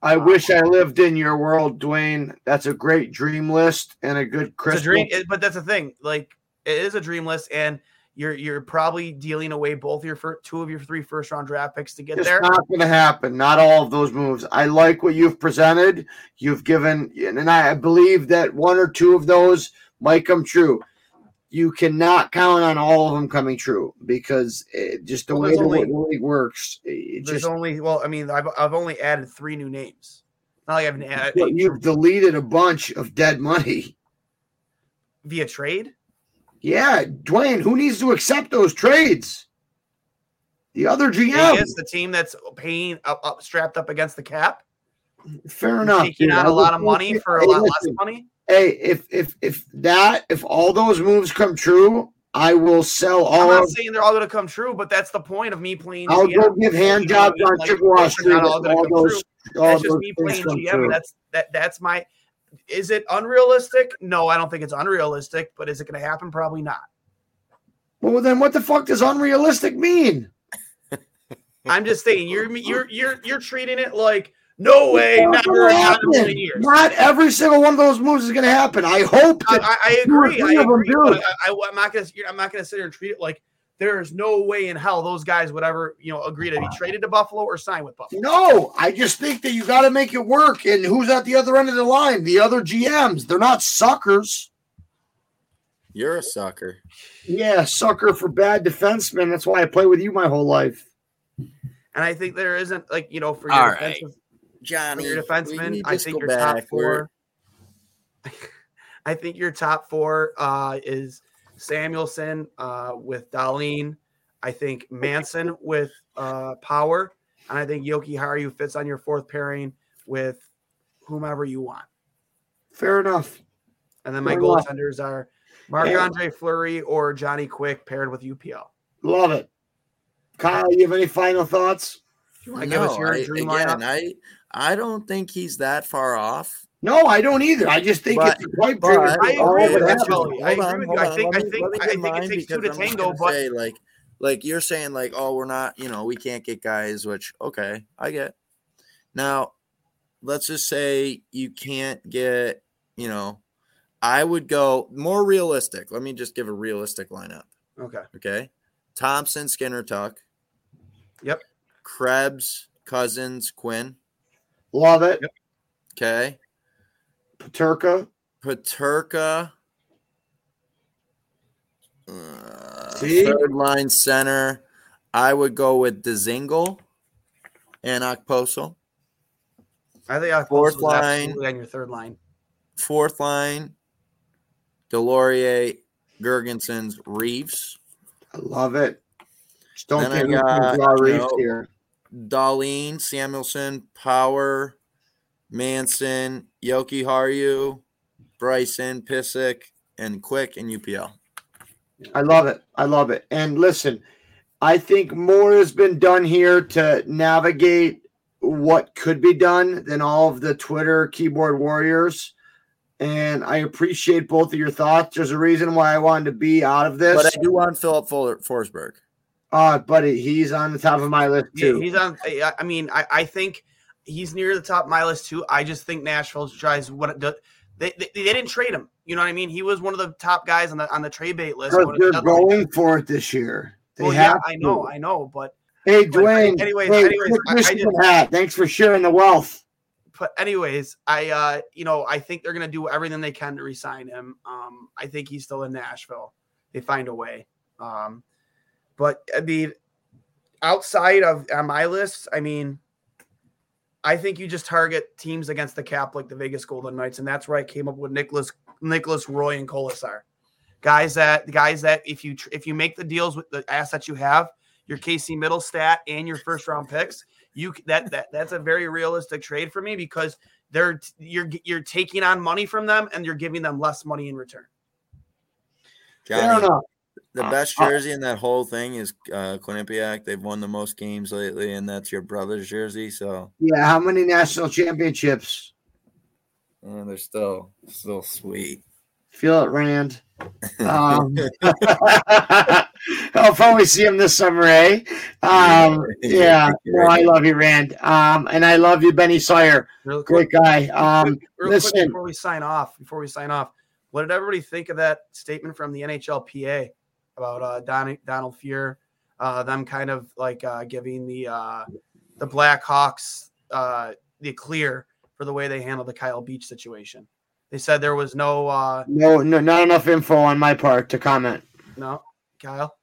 I um, wish I lived in your world, Dwayne. That's a great dream list and a good Christmas. It's a dream, it, but that's the thing. Like, it is a dream list, and You're you're probably dealing away both your first, two of your three first round draft picks to get it's there. It's not going to happen. Not all of those moves. I like what you've presented. You've given, and I believe that one or two of those might come true. You cannot count on all of them coming true because it, just the well, way the only, league works. It there's just, only well, I mean, I've I've only added three new names. Not like I've added. You've deleted a bunch of dead money via trade. Yeah, Dwayne, who needs to accept those trades? The other G M. Vegas, the team that's paying up, up, strapped up against the cap. Fair enough. Taking out a lot of money for a lot less money. Hey, if if if that if all those moves come true, I will sell all. I'm not saying they're all going to come true, but that's that's the point of me playing G M. I'll go give hand jobs on Chippewa Street. That's just me playing G M. That's that that's my. Is it unrealistic? No, I don't think it's unrealistic, but is it going to happen? Probably not. Well, then what the fuck does unrealistic mean? I'm just saying you're you're you're you're treating it like no way, never in a year. Not every single one of those moves is going to happen. I hope. I, I, I agree. I agree. But I, I, I'm not going to. I'm not going to sit here and treat it like there is no way in hell those guys would ever, you know, agree to be traded to Buffalo or sign with Buffalo. No, I just think that you got to make it work. And who's at the other end of the line? The other G Ms. They're not suckers. You're a sucker. Yeah, sucker for bad defensemen. That's why I play with you my whole life. And I think there isn't, like, you know, for your defensemen. Johnny, your defenseman. I think your top four. I think your top four uh, is Samuelson uh, with Darlene. I think Manson with uh, Power, and I think Yoki Haru fits on your fourth pairing with whomever you want. Fair enough. And then my Fair goaltenders enough. are Marc-Andre Fleury or Johnny Quick paired with U P L. Love it, Kyle. You have any final thoughts? You want to give us your I, dream again, lineup? I, I don't think he's that far off. No, I don't either. I just think but, it's quite but, I agree with you. I agree with you. I think I think I think it takes two to tango, but say, like like you're saying like oh we're not, you know, we can't get guys, which okay, I get. Now, let's just say you can't get, you know, I would go more realistic. Let me just give a realistic lineup. Okay. Okay. Thompson, Skinner, Tuck. Yep. Krebs, Cozens, Quinn. Love it. Yep. Okay. Peterka. Peterka. Uh, third line center. I would go with Dzingel and Okposo. I think Okposo fourth line on your third line. Fourth line. Deslauriers, Girgensons, Reaves. I love it. Just don't think about Reaves know, here. Darlene, Samuelson, Power, Manson, Yoki Haru, Bryson, Pysyk, and Quick, and U P L. I love it. I love it. And listen, I think more has been done here to navigate what could be done than all of the Twitter keyboard warriors. And I appreciate both of your thoughts. There's a reason why I wanted to be out of this. But I do want Filip Forsberg. Uh, buddy, he's on the top of my list, too. Yeah, he's on. I mean, I, I think he's near the top of my list, too. I just think Nashville tries what it does. They, they, they didn't trade him. You know what I mean? He was one of the top guys on the on the trade bait list. They're going like for it this year. They well, have yeah, I know, to. I know. But hey, Dwayne. But anyways, hey, anyways I, I just, hat. Thanks for sharing the wealth. But anyways, I uh, you know, I think they're gonna do everything they can to re-sign him. Um, I think he's still in Nashville. They find a way. Um, but I mean, outside of on my list, I mean, I think you just target teams against the cap like the Vegas Golden Knights, and that's where I came up with Nicholas, Nicholas Roy, and Kolesar, guys that guys that if you if you make the deals with the assets you have, your K C Mittelstadt and your first round picks. You that that that's a very realistic trade for me because they're you're you're taking on money from them and you're giving them less money in return. Johnny, the uh, best jersey uh, in that whole thing is uh, Quinnipiac. They've won the most games lately, and that's your brother's jersey. So yeah, how many national championships? Uh, they're still still sweet. Feel it, Rand. Um, I'll probably see him this summer, eh? Um, yeah, no, I love you, Rand. Um, and I love you, Benny Sawyer. Real quick, great guy. Um, real listen. Quick before we sign off, before we sign off, what did everybody think of that statement from the N H L P A about uh, Don, Donald Fuhr, uh, them kind of like uh, giving the uh, the Blackhawks uh, the clear for the way they handled the Kyle Beach situation? They said there was no uh, no no not enough info on my part to comment. No. Kyle,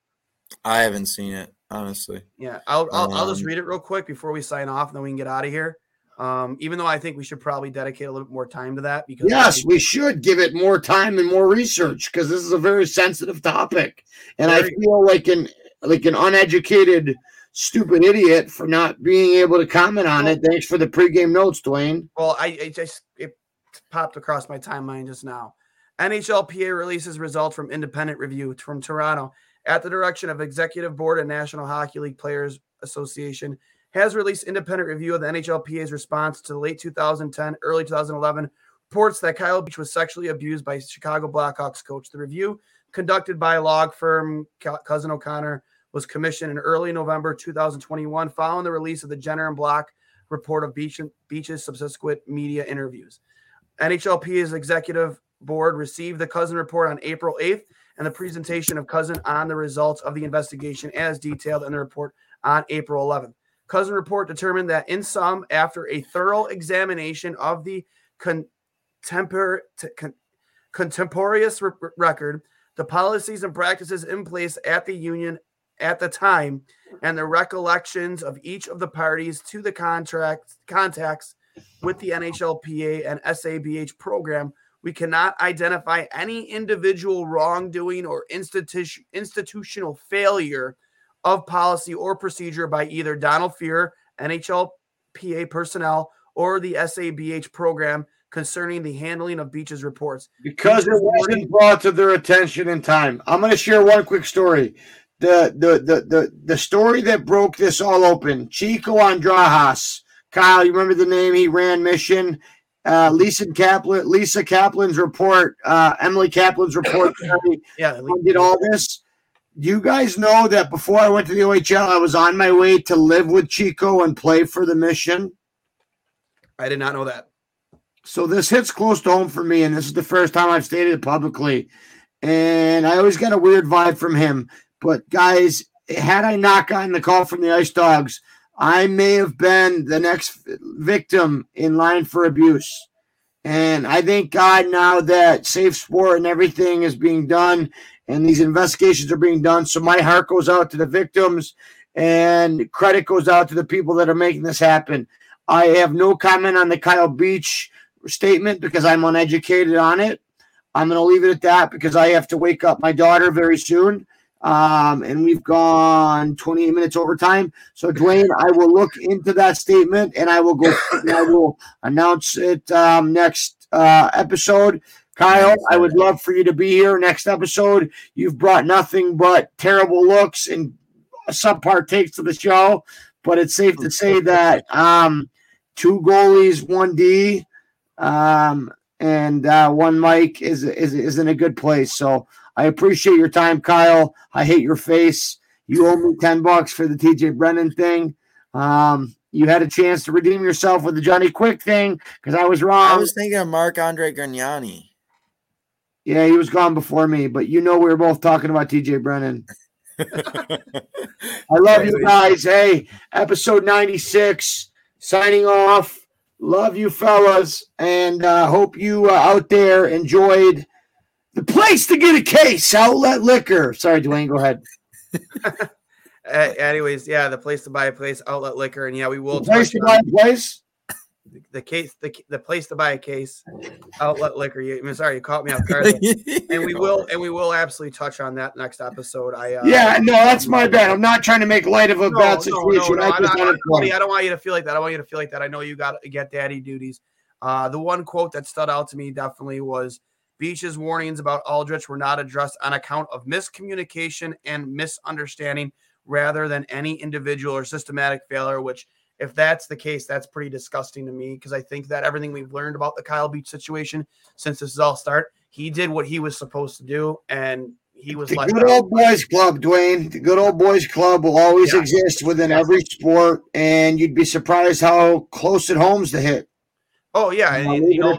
I haven't seen it honestly. Yeah, I'll I'll, um, I'll just read it real quick before we sign off, and then we can get out of here. Um, even though I think we should probably dedicate a little bit more time to that because yes, we should give it more time and more research because this is a very sensitive topic, and very, I feel like an like an uneducated, stupid idiot for not being able to comment on it. Thanks for the pregame notes, Dwayne. Well, I it just it popped across my timeline just now. N H L P A releases results from independent review from Toronto at the direction of Executive Board and National Hockey League Players Association has released independent review of the N H L P A's response to the late two thousand ten, early two thousand eleven reports that Kyle Beach was sexually abused by Chicago Blackhawks coach. The review conducted by log firm Cousin O'Connor was commissioned in early November two thousand twenty-one following the release of the Jenner and Block report of Beach, Beach's subsequent media interviews. N H L P's executive board received the Cozen report on April eighth and the presentation of Cozen on the results of the investigation as detailed in the report on April eleventh. Cozen report determined that in sum, after a thorough examination of the contempor- t- con- contemporaneous re- record, the policies and practices in place at the union at the time, and the recollections of each of the parties to the contract contacts with the N H L P A and S A B H program, we cannot identify any individual wrongdoing or institution, institutional failure of policy or procedure by either Donald Fuhrer, N H L P A personnel, or the S A B H program concerning the handling of Beach's reports. Because Beach's it wasn't warning- brought to their attention in time. I'm going to share one quick story. The, the the the the story that broke this all open, Chico Andrajas, Kyle, you remember the name? He ran Mission. Uh, Lisa Kaplan, Lisa Kaplan's report, uh, Emily Kaplan's report. yeah, did all this. You guys know that before I went to the O H L, I was on my way to live with Chico and play for the Mission. I did not know that. So this hits close to home for me, and this is the first time I've stated it publicly. And I always got a weird vibe from him. But, guys, had I not gotten the call from the Ice Dogs, I may have been the next victim in line for abuse. And I thank God now that Safe Sport and everything is being done and these investigations are being done. So my heart goes out to the victims and credit goes out to the people that are making this happen. I have no comment on the Kyle Beach statement because I'm uneducated on it. I'm going to leave it at that because I have to wake up my daughter very soon. Um, and we've gone twenty-eight minutes overtime. So, Dwayne, I will look into that statement, and I will go. And I will announce it um, next uh, episode. Kyle, I would love for you to be here next episode. You've brought nothing but terrible looks and subpar takes to the show, but it's safe to say that um, two goalies, one D, um, and uh, one Mike is is is in a good place. So. I appreciate your time, Kyle. I hate your face. You owe me ten bucks for the T J Brennan thing. Um, you had a chance to redeem yourself with the Johnny Quick thing because I was wrong. I was thinking of Marc-Andre Grignani. Yeah, he was gone before me, but you know we were both talking about T J Brennan. I love you guys. Hey, episode ninety-six, signing off. Love you, fellas, and uh, hope you uh, out there enjoyed the place to get a case, Outlet Liquor. Sorry, Dwayne, go ahead. Anyways, yeah, the place to buy a place, Outlet Liquor, and yeah, we will. The place to buy a place. The, the case, the the place to buy a case, Outlet Liquor. You, I'm sorry, you caught me off guard. and we will, and we will absolutely touch on that next episode. I uh, yeah, no, that's my bad. I'm not trying to make light of a no, bad situation. No, no, no, I, just not, buddy, I don't want you to feel like that. I want you to feel like that. I know you got to get daddy duties. Uh, the one quote that stood out to me definitely was. Beach's warnings about Aldrich were not addressed on account of miscommunication and misunderstanding rather than any individual or systematic failure, which if that's the case, that's pretty disgusting to me because I think that everything we've learned about the Kyle Beach situation since this is all start, he did what he was supposed to do and he was like the good old boys club, Dwayne. The good old boys club will always yeah. exist within yeah. every sport and you'd be surprised how close it home's to hit. Oh, yeah. And, and, you know,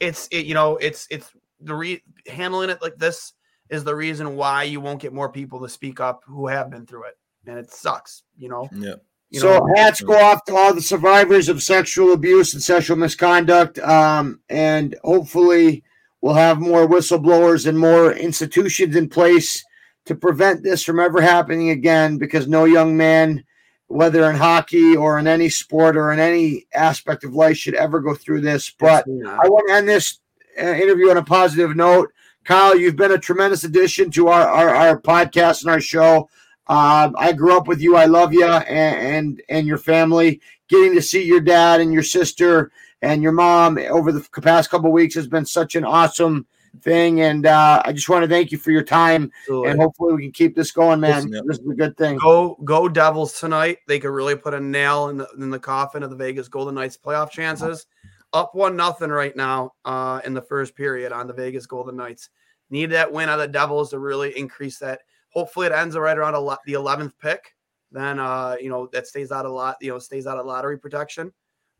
It's it, you know, it's it's the re- handling it like this is the reason why you won't get more people to speak up who have been through it, and it sucks, you know. Yeah. You so know? Hats go off to all the survivors of sexual abuse and sexual misconduct, um, and hopefully we'll have more whistleblowers and more institutions in place to prevent this from ever happening again. Because no young man, whether in hockey or in any sport or in any aspect of life should ever go through this. But I want to end this interview on a positive note. Kyle, you've been a tremendous addition to our, our, our podcast and our show. Uh, I grew up with you. I love you and, and, and your family. Getting to see your dad and your sister and your mom over the past couple of weeks has been such an awesome thing. And uh, I just want to thank you for your time. Absolutely. And hopefully we can keep this going, man. Listen, this is a good thing. Go go Devils tonight. They could really put a nail in the, in the coffin of the Vegas Golden Knights playoff chances. Up one nothing right now uh, in the first period on the Vegas Golden Knights. Need that win out of the Devils to really increase that. hopefully it ends right around the eleventh pick. Then, uh, you know, that stays out of lot, you know, stays out of lottery protection.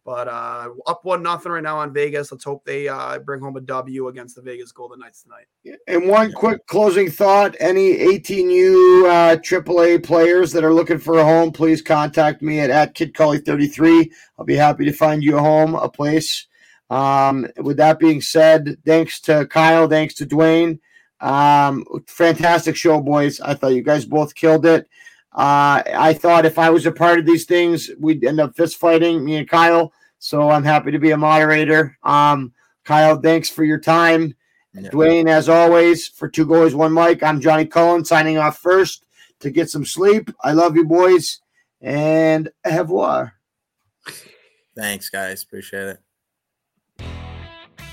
But uh, up one nothing right now on Vegas. Let's hope they uh, bring home a W against the Vegas Golden Knights tonight. And one quick closing thought: any eighteen U uh, triple A players that are looking for a home, please contact me at at Kid Cully thirty-three. I'll be happy to find you a home, a place. Um, with that being said, thanks to Kyle, thanks to Dwayne. Um, fantastic show, boys. I thought you guys both killed it. Uh, I thought if I was a part of these things, we'd end up fist fighting, me and Kyle. So I'm happy to be a moderator. Um, Kyle, thanks for your time. Yeah. Dwayne, as always, for Two Goalies, One Mic, I'm Johnny Cullen signing off first to get some sleep. I love you, boys, and au revoir. Thanks, guys. Appreciate it.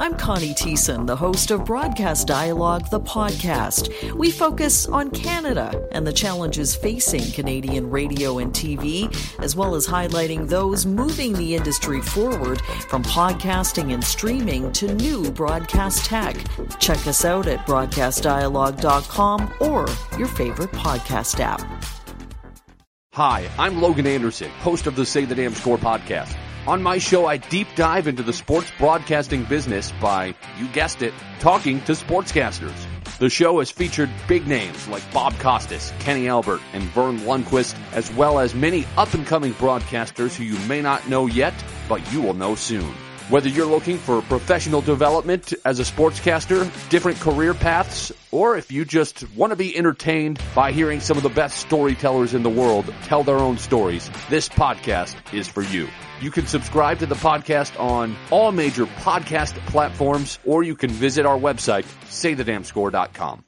I'm Connie Teeson, the host of Broadcast Dialogue, the podcast. We focus on Canada and the challenges facing Canadian radio and T V, as well as highlighting those moving the industry forward, from podcasting and streaming to new broadcast tech. Check us out at broadcast dialogue dot com or your favorite podcast app. Hi, I'm Logan Anderson, host of the Say the Damn Score podcast. On my show, I deep dive into the sports broadcasting business by, you guessed it, talking to sportscasters. The show has featured big names like Bob Costas, Kenny Albert, and Vern Lundquist, as well as many up-and-coming broadcasters who you may not know yet, but you will know soon. Whether you're looking for professional development as a sportscaster, different career paths, or if you just want to be entertained by hearing some of the best storytellers in the world tell their own stories, this podcast is for you. You can subscribe to the podcast on all major podcast platforms, or you can visit our website, say the damn score dot com.